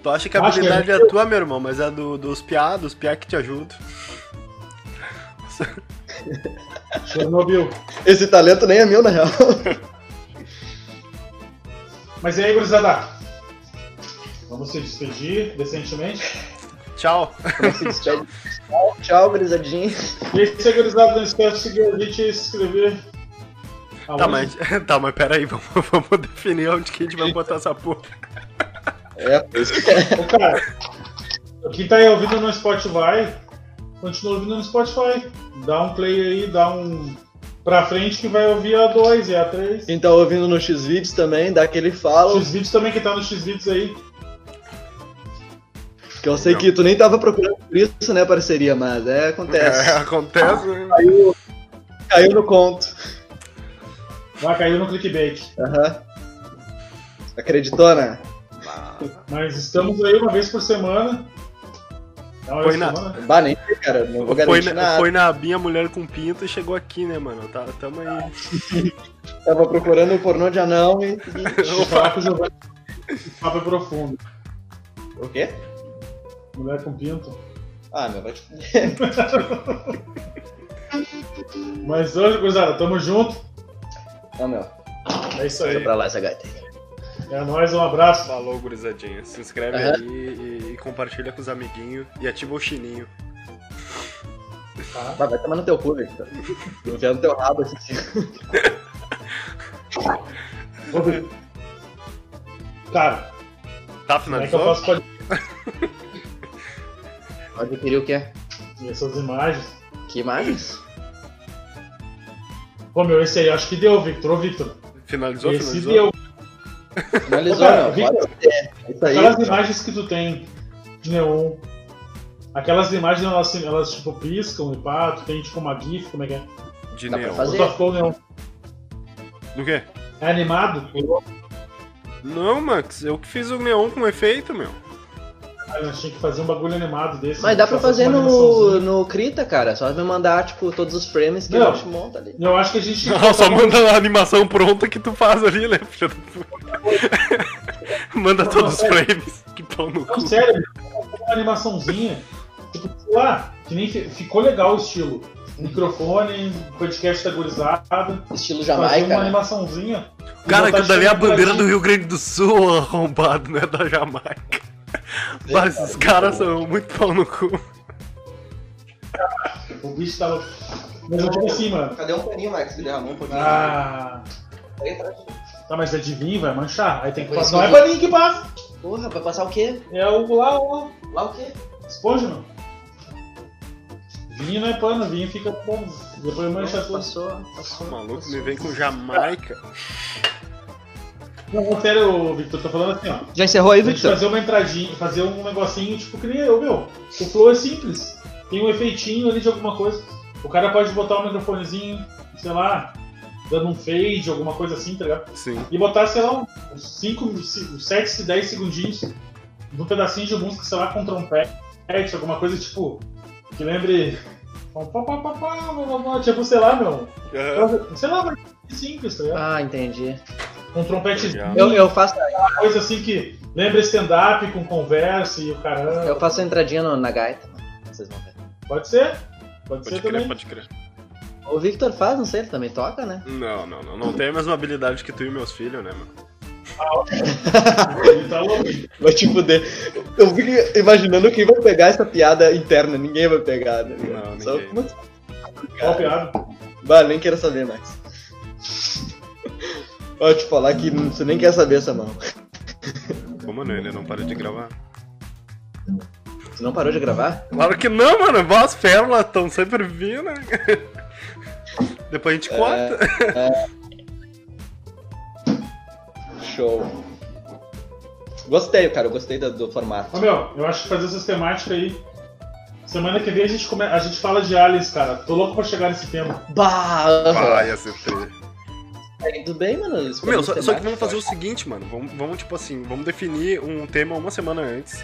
Tu acha que a habilidade é a tua, meu irmão, mas é dos piá que te ajudam. Chernobyl. Esse talento nem é meu, na real. Mas e aí, gurizada? Vamos se despedir decentemente. Tchau. Tchau, gurizadinho. E aí, se é gurizada, não esquece de seguir a gente e se inscrever. Tá, mas peraí, vamos definir onde que a gente vai botar essa porra. É, por isso que é. Cara, quem tá aí ouvindo no Spotify, continua ouvindo no Spotify. Dá um play aí, dá um pra frente que vai ouvir a 2 e a 3. Quem tá ouvindo no Xvideos também, dá aquele follow. Xvideos também, quem tá no Xvideos aí. Que eu sei que tu nem tava procurando por isso, né, parceria, mas acontece. Acontece, né? Caiu no conto. Ah, caiu no clickbait. Aham. Acreditou, né? Mas estamos aí uma vez por semana. Foi na... Bah, nem sei, cara. Não vou garantir nada. Foi na abinha Mulher com Pinto e chegou aqui, né, mano? Tá, tamo aí. Tava procurando o pornô de anão e... O papo Giovanni. O papo é profundo. O quê? Mulher com Pinto. Ah, meu, vai te... Mas hoje, gurizada, tamo junto. Não, meu. É isso aí. Deixa pra lá essa gata aí. É nóis, um abraço. Falou, gurizadinha. Se inscreve aí e compartilha com os amiguinhos. E ativa o sininho. Ah. Vai tomar no teu cu, velho. Já no teu rabo, assim. Cara. Tá finalizando? Como é que eu posso adquirir o quê? E essas imagens. Que imagens? Pô, meu, esse aí. Acho que deu, Victor. Ô, Victor. Finalizou? Deu. Finalizou, cara, não, Victor, isso aí, aquelas imagens que tu tem de neon, aquelas imagens elas tipo piscam e pá, tu tem tipo uma gif, como é que é? De dá neon. Só ficou neon. Do quê? É animado? Não, Max, eu que fiz o neon com efeito, meu. Ah, eu tinha que fazer um bagulho animado desse. Mas dá pra fazer no Krita, cara. Só me mandar, tipo, todos os frames que a gente monta ali. Eu acho que a gente... Não, só manda a animação pronta que tu faz ali, né? Manda todos os frames. Que pau no cu. Não, sério. Uma animaçãozinha. Tipo, sei lá. Que nem ficou legal o estilo. Microfone, podcast agorizado. Estilo Jamaica. Fazer uma animaçãozinha. Cara, aquilo dali é a bandeira do Rio Grande do Sul, arrombado, né? Da Jamaica. Mas esses caras são muito pau no cu. O bicho tá louco. Mas eu tô assim, mano. Cadê um paninho, Max? Derramou um pouquinho. Ah. Né? Tá, mas é de vinho, vai manchar. Aí tem que passar. Não é paninho que passa. Porra, vai passar o quê? É o lá, ó. Lá o quê? Esponja, não. Vinho não é pano, vinho fica bom. Depois mancha tudo. Passou. O maluco passou. Me vem com Jamaica. Não, sério, Victor, tô falando assim, ó. Já encerrou aí, Victor? Fazer uma entradinha, fazer um negocinho, tipo, que nem eu, meu. O flow é simples. Tem um efeitinho ali de alguma coisa. O cara pode botar um microfonezinho, sei lá, dando um fade, alguma coisa assim, tá ligado? Sim. E botar, sei lá, uns 7, 10 segundinhos num pedacinho de música, sei lá, com trompete, alguma coisa, tipo, que lembre... Tipo, sei lá, meu. Sei lá, mas é simples, tá ligado? Ah, entendi. Um trompetezinho. Eu faço uma coisa assim que lembra stand-up com conversa e o caramba. Eu faço a entradinha na gaita, vocês vão ver. Pode ser crer, também. Pode crer. O Victor faz, não sei, ele também toca, né? Não tem a mesma habilidade que tu e meus filhos, né, mano? Ah, ok. Ele tá louco. Vai te fuder. Eu fico imaginando quem vai pegar essa piada interna. Ninguém vai pegar, né? Não, só ninguém. Qual piada? Bah, nem quero saber mais. Pode te falar que você nem quer saber essa mão. Pô, mano, ele não parou de gravar. Você não parou de gravar? Claro que não, mano. As pérolas estão sempre vindo. Depois a gente corta. Show. Gostei, cara. Eu gostei do formato. Ô, meu, eu acho que fazer essas temáticas aí. Semana que vem a gente fala de aliens, cara. Tô louco pra chegar nesse tema. Bah, ia ser feio. Tudo bem, mano? Meu, só que vamos fazer o seguinte, mano. Vamos, tipo assim, vamos definir um tema uma semana antes.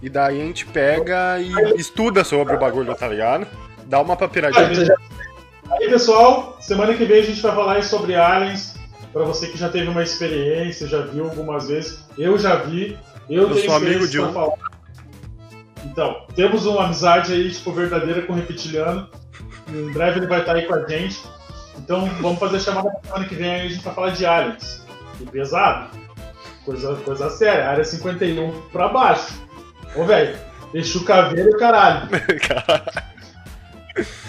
E daí a gente pega e estuda sobre o bagulho, tá ligado? Dá uma papiradinha. Aí, pessoal, semana que vem a gente vai falar sobre aliens, Pra você que já teve uma experiência, já viu algumas vezes, eu já vi, eu tenho experiência pra falar. Então, temos uma amizade aí, tipo, verdadeira com o Reptiliano. Em breve ele vai estar aí com a gente. Então, vamos fazer a chamada pra semana que vem aí, a gente vai falar de aliens. E pesado. Coisa séria. Área 51 pra baixo. Ô, velho, deixa o caveiro e o caralho.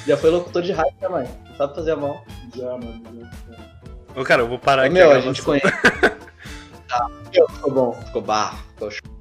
Já foi locutor de rádio, né, mãe? Sabe fazer a mão. Já, mano. Ô, cara, eu vou parar aqui. Meu, a gente conhece. Tá, ficou bom. Ficou barro. Ficou show.